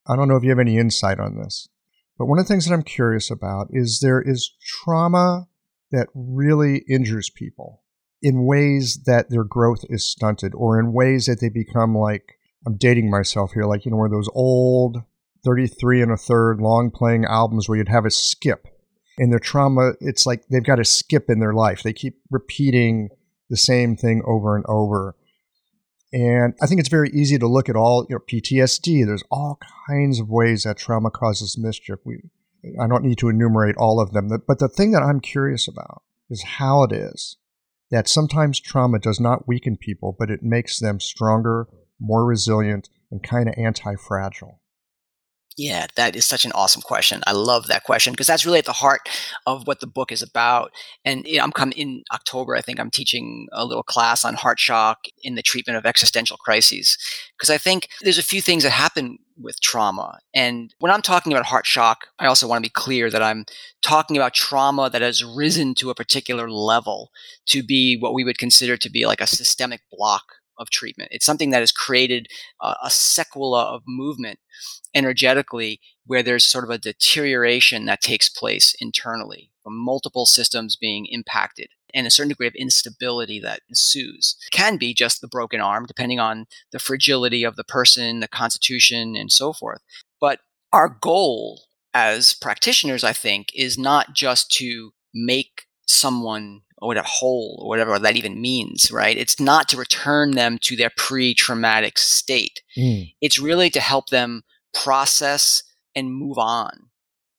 I don't know if you have any insight on this, but one of the things that I'm curious about is there is trauma that really injures people in ways that their growth is stunted or in ways that they become like, I'm dating myself here, like, you know, one of those old thirty-three and a third long playing albums where you'd have a skip. And their trauma, it's like they've got a skip in their life. They keep repeating the same thing over and over. And I think it's very easy to look at all, you know, P T S D. There's all kinds of ways that trauma causes mischief. We, I don't need to enumerate all of them. But the thing that I'm curious about is how it is that sometimes trauma does not weaken people, but it makes them stronger, more resilient, and kind of anti-fragile. Yeah, that is such an awesome question. I love that question because that's really at the heart of what the book is about. And you know, I'm coming in October, I think I'm teaching a little class on heart shock in the treatment of existential crises. Because I think there's a few things that happen with trauma. And when I'm talking about heart shock, I also want to be clear that I'm talking about trauma that has risen to a particular level to be what we would consider to be like a systemic block of treatment. It's something that has created uh, a sequela of movement energetically where there's sort of a deterioration that takes place internally, from multiple systems being impacted and a certain degree of instability that ensues. It can be just the broken arm, depending on the fragility of the person, the constitution, and so forth. But our goal as practitioners, I think, is not just to make someone or whatever, whole, or whatever that even means, right? It's not to return them to their pre-traumatic state. Mm. It's really to help them process and move on,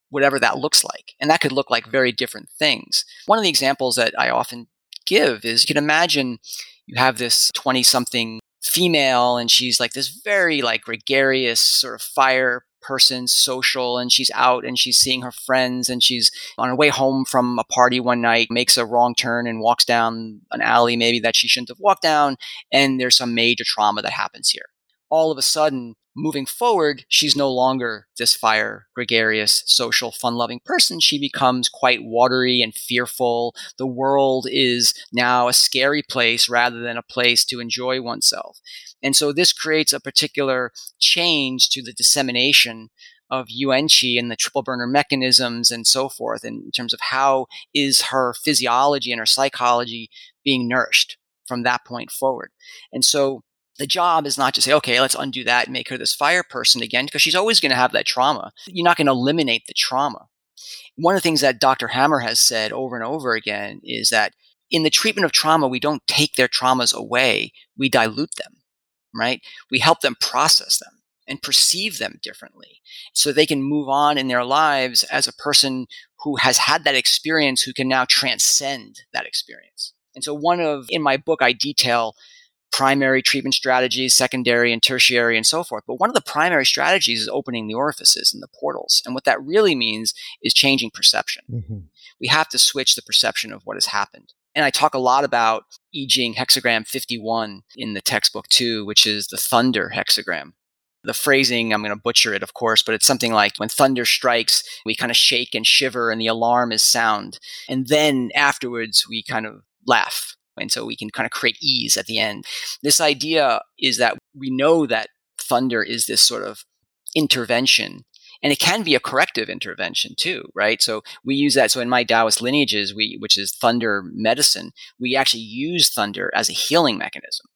whatever that looks like. And that could look like very different things. One of the examples that I often give is, you can imagine you have this twenty-something female, and she's like this very like gregarious sort of fire person, social, and she's out and she's seeing her friends, and she's on her way home from a party one night, makes a wrong turn and walks down an alley maybe that she shouldn't have walked down, and there's some major trauma that happens here. All of a sudden, moving forward, she's no longer this fire, gregarious, social, fun-loving person. She becomes quite watery and fearful. The world is now a scary place rather than a place to enjoy oneself. And so this creates a particular change to the dissemination of Yuen Qi and the triple burner mechanisms and so forth in terms of how is her physiology and her psychology being nourished from that point forward. And so the job is not to say, okay, let's undo that and make her this fire person again, because she's always going to have that trauma. You're not going to eliminate the trauma. One of the things that Doctor Hammer has said over and over again is that in the treatment of trauma, we don't take their traumas away. We dilute them, right? We help them process them and perceive them differently so they can move on in their lives as a person who has had that experience, who can now transcend that experience. And so one of, in my book, I detail primary treatment strategies, secondary and tertiary, and so forth. But one of the primary strategies is opening the orifices and the portals. And what that really means is changing perception. Mm-hmm. We have to switch the perception of what has happened. And I talk a lot about I Ching hexagram fifty-one in the textbook too, which is the thunder hexagram. The phrasing, I'm going to butcher it, of course, but it's something like when thunder strikes, we kind of shake and shiver and the alarm is sound. And then afterwards, we kind of laugh. And so we can kind of create ease at the end. This idea is that we know that thunder is this sort of intervention, and it can be a corrective intervention too, right? So we use that. So in my Taoist lineages, we, which is thunder medicine, we actually use thunder as a healing mechanism.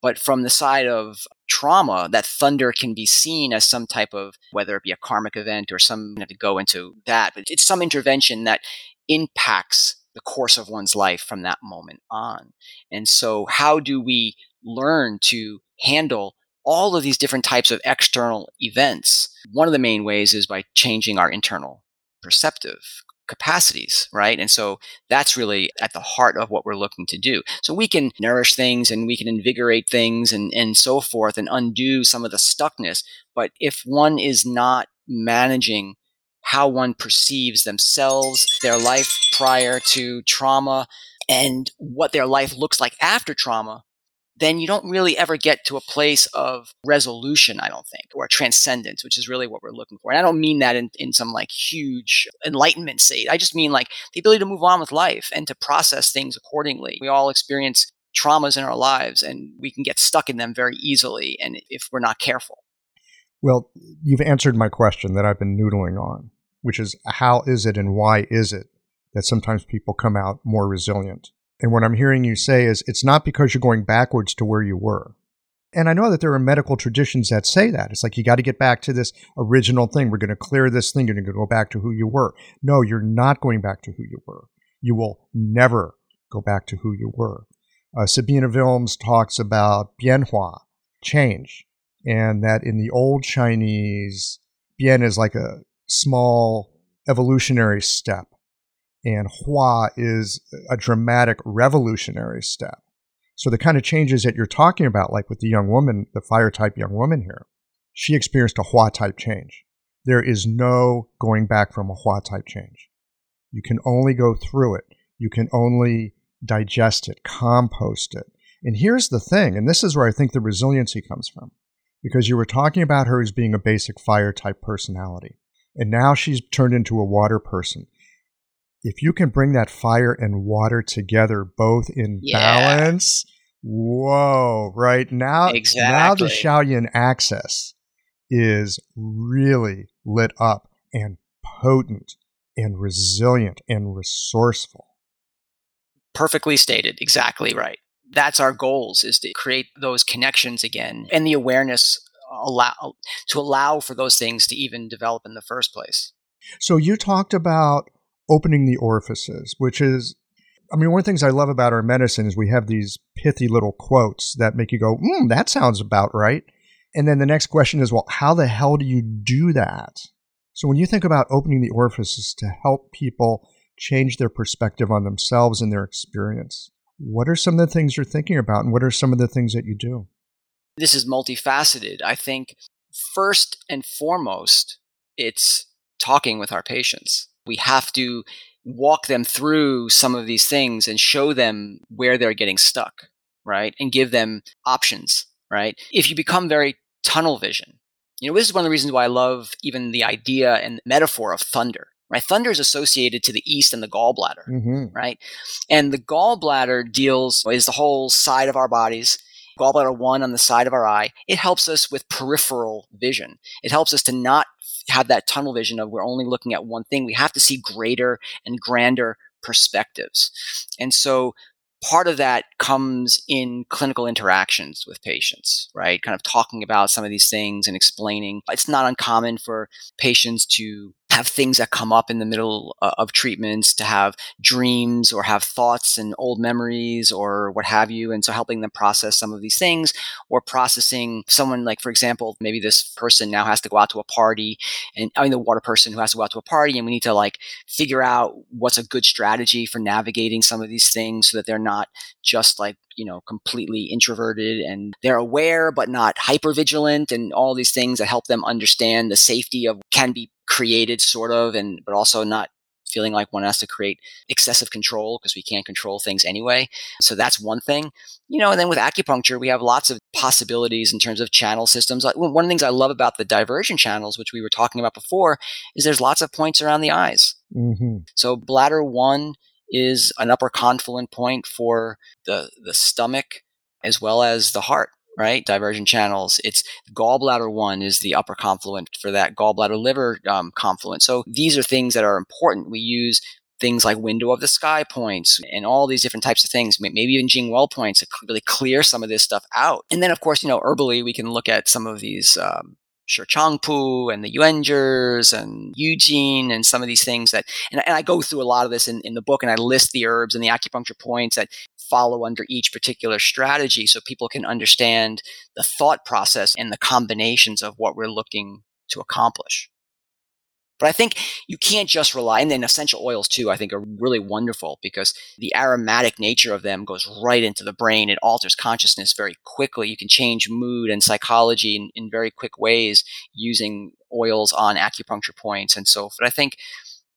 But from the side of trauma, that thunder can be seen as some type of, whether it be a karmic event or something to go into that, but it's some intervention that impacts the course of one's life from that moment on. And so how do we learn to handle all of these different types of external events? One of the main ways is by changing our internal perceptive capacities, right? And so that's really at the heart of what we're looking to do. So we can nourish things and we can invigorate things and, and so forth and undo some of the stuckness. But if one is not managing how one perceives themselves, their life prior to trauma, and what their life looks like after trauma, then you don't really ever get to a place of resolution, I don't think, or transcendence, which is really what we're looking for. And I don't mean that in, in some like huge enlightenment state. I just mean like the ability to move on with life and to process things accordingly. We all experience traumas in our lives and we can get stuck in them very easily and if we're not careful. Well, you've answered my question that I've been noodling on, which is how is it and why is it that sometimes people come out more resilient? And what I'm hearing you say is it's not because you're going backwards to where you were. And I know that there are medical traditions that say that. It's like you got to get back to this original thing. We're going to clear this thing. You're going to go back to who you were. No, you're not going back to who you were. You will never go back to who you were. Uh, Sabina Wilms talks about bianhua, change, and that in the old Chinese, bian is like a small evolutionary step. And hua is a dramatic revolutionary step. So the kind of changes that you're talking about, like with the young woman, the fire type young woman here, she experienced a hua type change. There is no going back from a hua type change. You can only go through it. You can only digest it, compost it. And here's the thing, and this is where I think the resiliency comes from, because you were talking about her as being a basic fire type personality. And now she's turned into a water person. If you can bring that fire and water together, both in yeah. balance, whoa, right? Now, exactly. now the Shao Yin axis is really lit up and potent and resilient and resourceful. Perfectly stated. Exactly right. That's our goals, is to create those connections again and the awareness allow to allow for those things to even develop in the first place. So you talked about opening the orifices, which is, I mean, one of the things I love about our medicine is we have these pithy little quotes that make you go, hmm, that sounds about right. And then the next question is, well, how the hell do you do that? So when you think about opening the orifices to help people change their perspective on themselves and their experience, what are some of the things you're thinking about and what are some of the things that you do? This is multifaceted. I think first and foremost, it's talking with our patients. We have to walk them through some of these things and show them where they're getting stuck, right? And give them options, right? If you become very tunnel vision, you know, this is one of the reasons why I love even the idea and metaphor of thunder, right? Thunder is associated to the East and the gallbladder, mm-hmm. right? And the gallbladder deals is the whole side of our bodies. Gallbladder one on the side of our eye. It helps us with peripheral vision. It helps us to not have that tunnel vision of we're only looking at one thing. We have to see greater and grander perspectives. And so part of that comes in clinical interactions with patients, right? Kind of talking about some of these things and explaining. It's not uncommon for patients to have things that come up in the middle of treatments, to have dreams or have thoughts and old memories or what have you. And so helping them process some of these things, or processing someone like, for example, maybe this person now has to go out to a party, and I mean the water person who has to go out to a party, and we need to like figure out what's a good strategy for navigating some of these things so that they're not just like, you know, completely introverted and they're aware but not hypervigilant, and all these things that help them understand the safety of can be created sort of, and but also not feeling like one has to create excessive control because we can't control things anyway. So that's one thing, you know, and then with acupuncture, we have lots of possibilities in terms of channel systems. One of the things I love about the diversion channels, which we were talking about before, is there's lots of points around the eyes. Mm-hmm. So bladder one is an upper confluent point for the the stomach as well as the heart, right? Diversion channels. It's gallbladder one is the upper confluent for that gallbladder liver um, confluent. So these are things that are important. We use things like window of the sky points and all these different types of things, maybe even Jingwell points to really clear some of this stuff out. And then, of course, you know, herbally, we can look at some of these um, Shi Chang Pu and the Yuangers and Eugene and some of these things that, and, and I go through a lot of this in, in the book, and I list the herbs and the acupuncture points that follow under each particular strategy so people can understand the thought process and the combinations of what we're looking to accomplish. But I think you can't just rely, and then essential oils too, I think are really wonderful because the aromatic nature of them goes right into the brain. It alters consciousness very quickly. You can change mood and psychology in, in very quick ways using oils on acupuncture points and so forth. But I think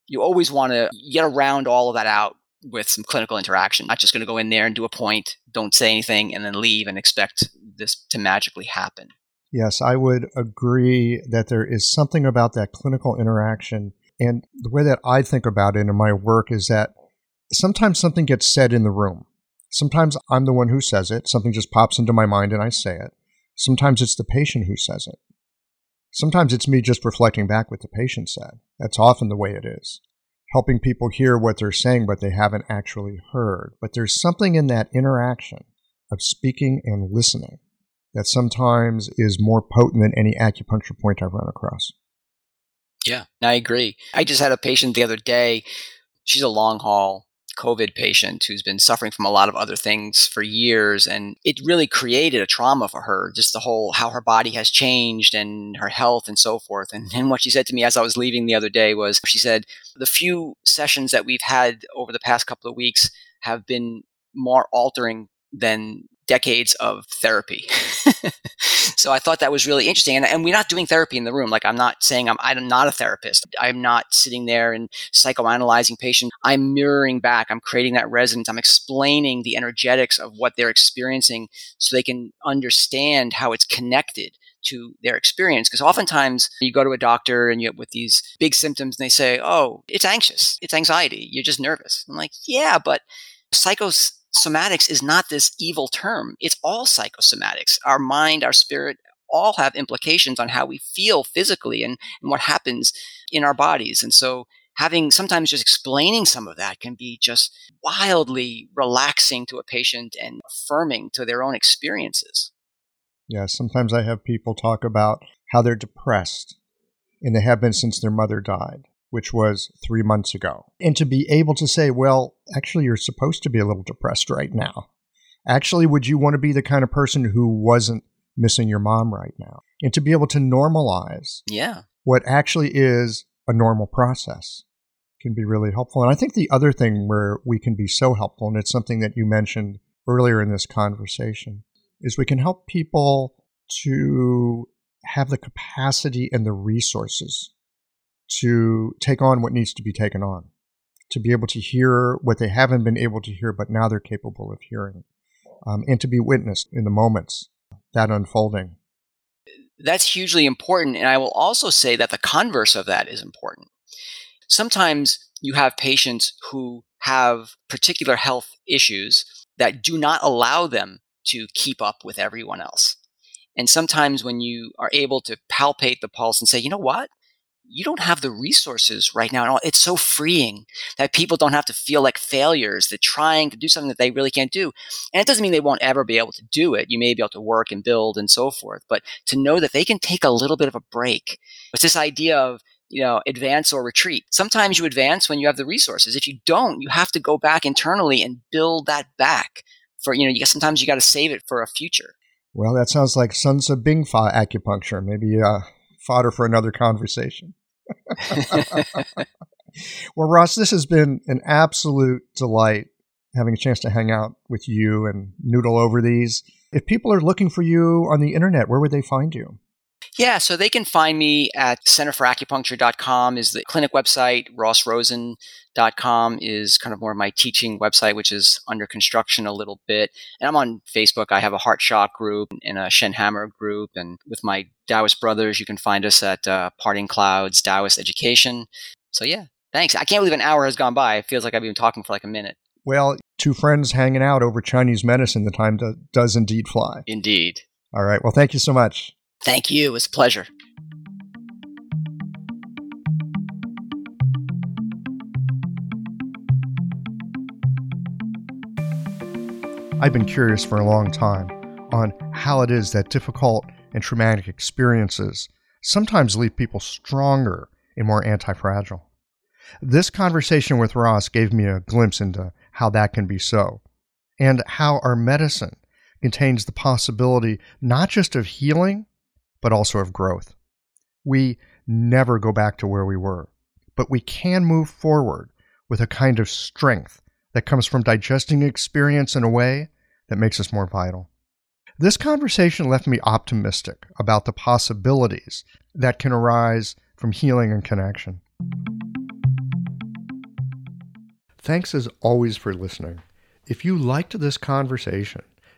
you always want to get around all of that out with some clinical interaction. Not just going to go in there and do a point, don't say anything, and then leave and expect this to magically happen. Yes, I would agree that there is something about that clinical interaction. And the way that I think about it in my work is that sometimes something gets said in the room. Sometimes I'm the one who says it. Something just pops into my mind and I say it. Sometimes it's the patient who says it. Sometimes it's me just reflecting back what the patient said. That's often the way it is. Helping people hear what they're saying, but they haven't actually heard. But there's something in that interaction of speaking and listening that sometimes is more potent than any acupuncture point I've run across. Yeah, I agree. I just had a patient the other day. She's a long haul COVID patient who's been suffering from a lot of other things for years. And it really created a trauma for her, just the whole how her body has changed and her health and so forth. And, and what she said to me as I was leaving the other day was, she said, the few sessions that we've had over the past couple of weeks have been more altering than decades of therapy. So I thought that was really interesting. And, and we're not doing therapy in the room. Like, I'm not saying I'm, I'm not a therapist. I'm not sitting there and psychoanalyzing patients. I'm mirroring back. I'm creating that resonance. I'm explaining the energetics of what they're experiencing so they can understand how it's connected to their experience. Because oftentimes you go to a doctor and you with these big symptoms and they say, oh, it's anxious. It's anxiety. You're just nervous. I'm like, yeah, but psychos... somatics is not this evil term. It's all psychosomatics. Our mind, our spirit, all have implications on how we feel physically and, and what happens in our bodies. And so having sometimes just explaining some of that can be just wildly relaxing to a patient and affirming to their own experiences. Yeah, sometimes I have people talk about how they're depressed, and they have been since their mother died, which was three months ago. And to be able to say, well, actually, you're supposed to be a little depressed right now. Actually, would you want to be the kind of person who wasn't missing your mom right now? And to be able to normalize yeah. what actually is a normal process can be really helpful. And I think the other thing where we can be so helpful, and it's something that you mentioned earlier in this conversation, is we can help people to have the capacity and the resources to take on what needs to be taken on, to be able to hear what they haven't been able to hear, but now they're capable of hearing, um, and to be witnessed in the moments, that unfolding. That's hugely important. And I will also say that the converse of that is important. Sometimes you have patients who have particular health issues that do not allow them to keep up with everyone else. And sometimes when you are able to palpate the pulse and say, you know what? You don't have the resources right now at all. It's so freeing that people don't have to feel like failures. They're trying to do something that they really can't do. And it doesn't mean they won't ever be able to do it. You may be able to work and build and so forth, but to know that they can take a little bit of a break. It's this idea of, you know, advance or retreat. Sometimes you advance when you have the resources. If you don't, you have to go back internally and build that back for, you know, you sometimes you got to save it for a future. Well, that sounds like Sons of Bing Fa acupuncture, maybe uh, fodder for another conversation. Well, Ross, this has been an absolute delight having a chance to hang out with you and noodle over these. If people are looking for you on the internet, where would they find you? Yeah, so they can find me at center for acupuncture dot com is the clinic website. Ross Rosen dot com is kind of more of my teaching website, which is under construction a little bit. And I'm on Facebook. I have a Heart Shock group and a Shen Hammer group. And with my Taoist brothers, you can find us at uh, Parting Clouds Taoist Education. So yeah, thanks. I can't believe an hour has gone by. It feels like I've been talking for like a minute. Well, two friends hanging out over Chinese medicine, the time do- does indeed fly. Indeed. All right. Well, thank you so much. Thank you. It was a pleasure. I've been curious for a long time on how it is that difficult and traumatic experiences sometimes leave people stronger and more anti-fragile. This conversation with Ross gave me a glimpse into how that can be so, and how our medicine contains the possibility not just of healing, but also of growth. We never go back to where we were, but we can move forward with a kind of strength that comes from digesting experience in a way that makes us more vital. This conversation left me optimistic about the possibilities that can arise from healing and connection. Thanks as always for listening. If you liked this conversation,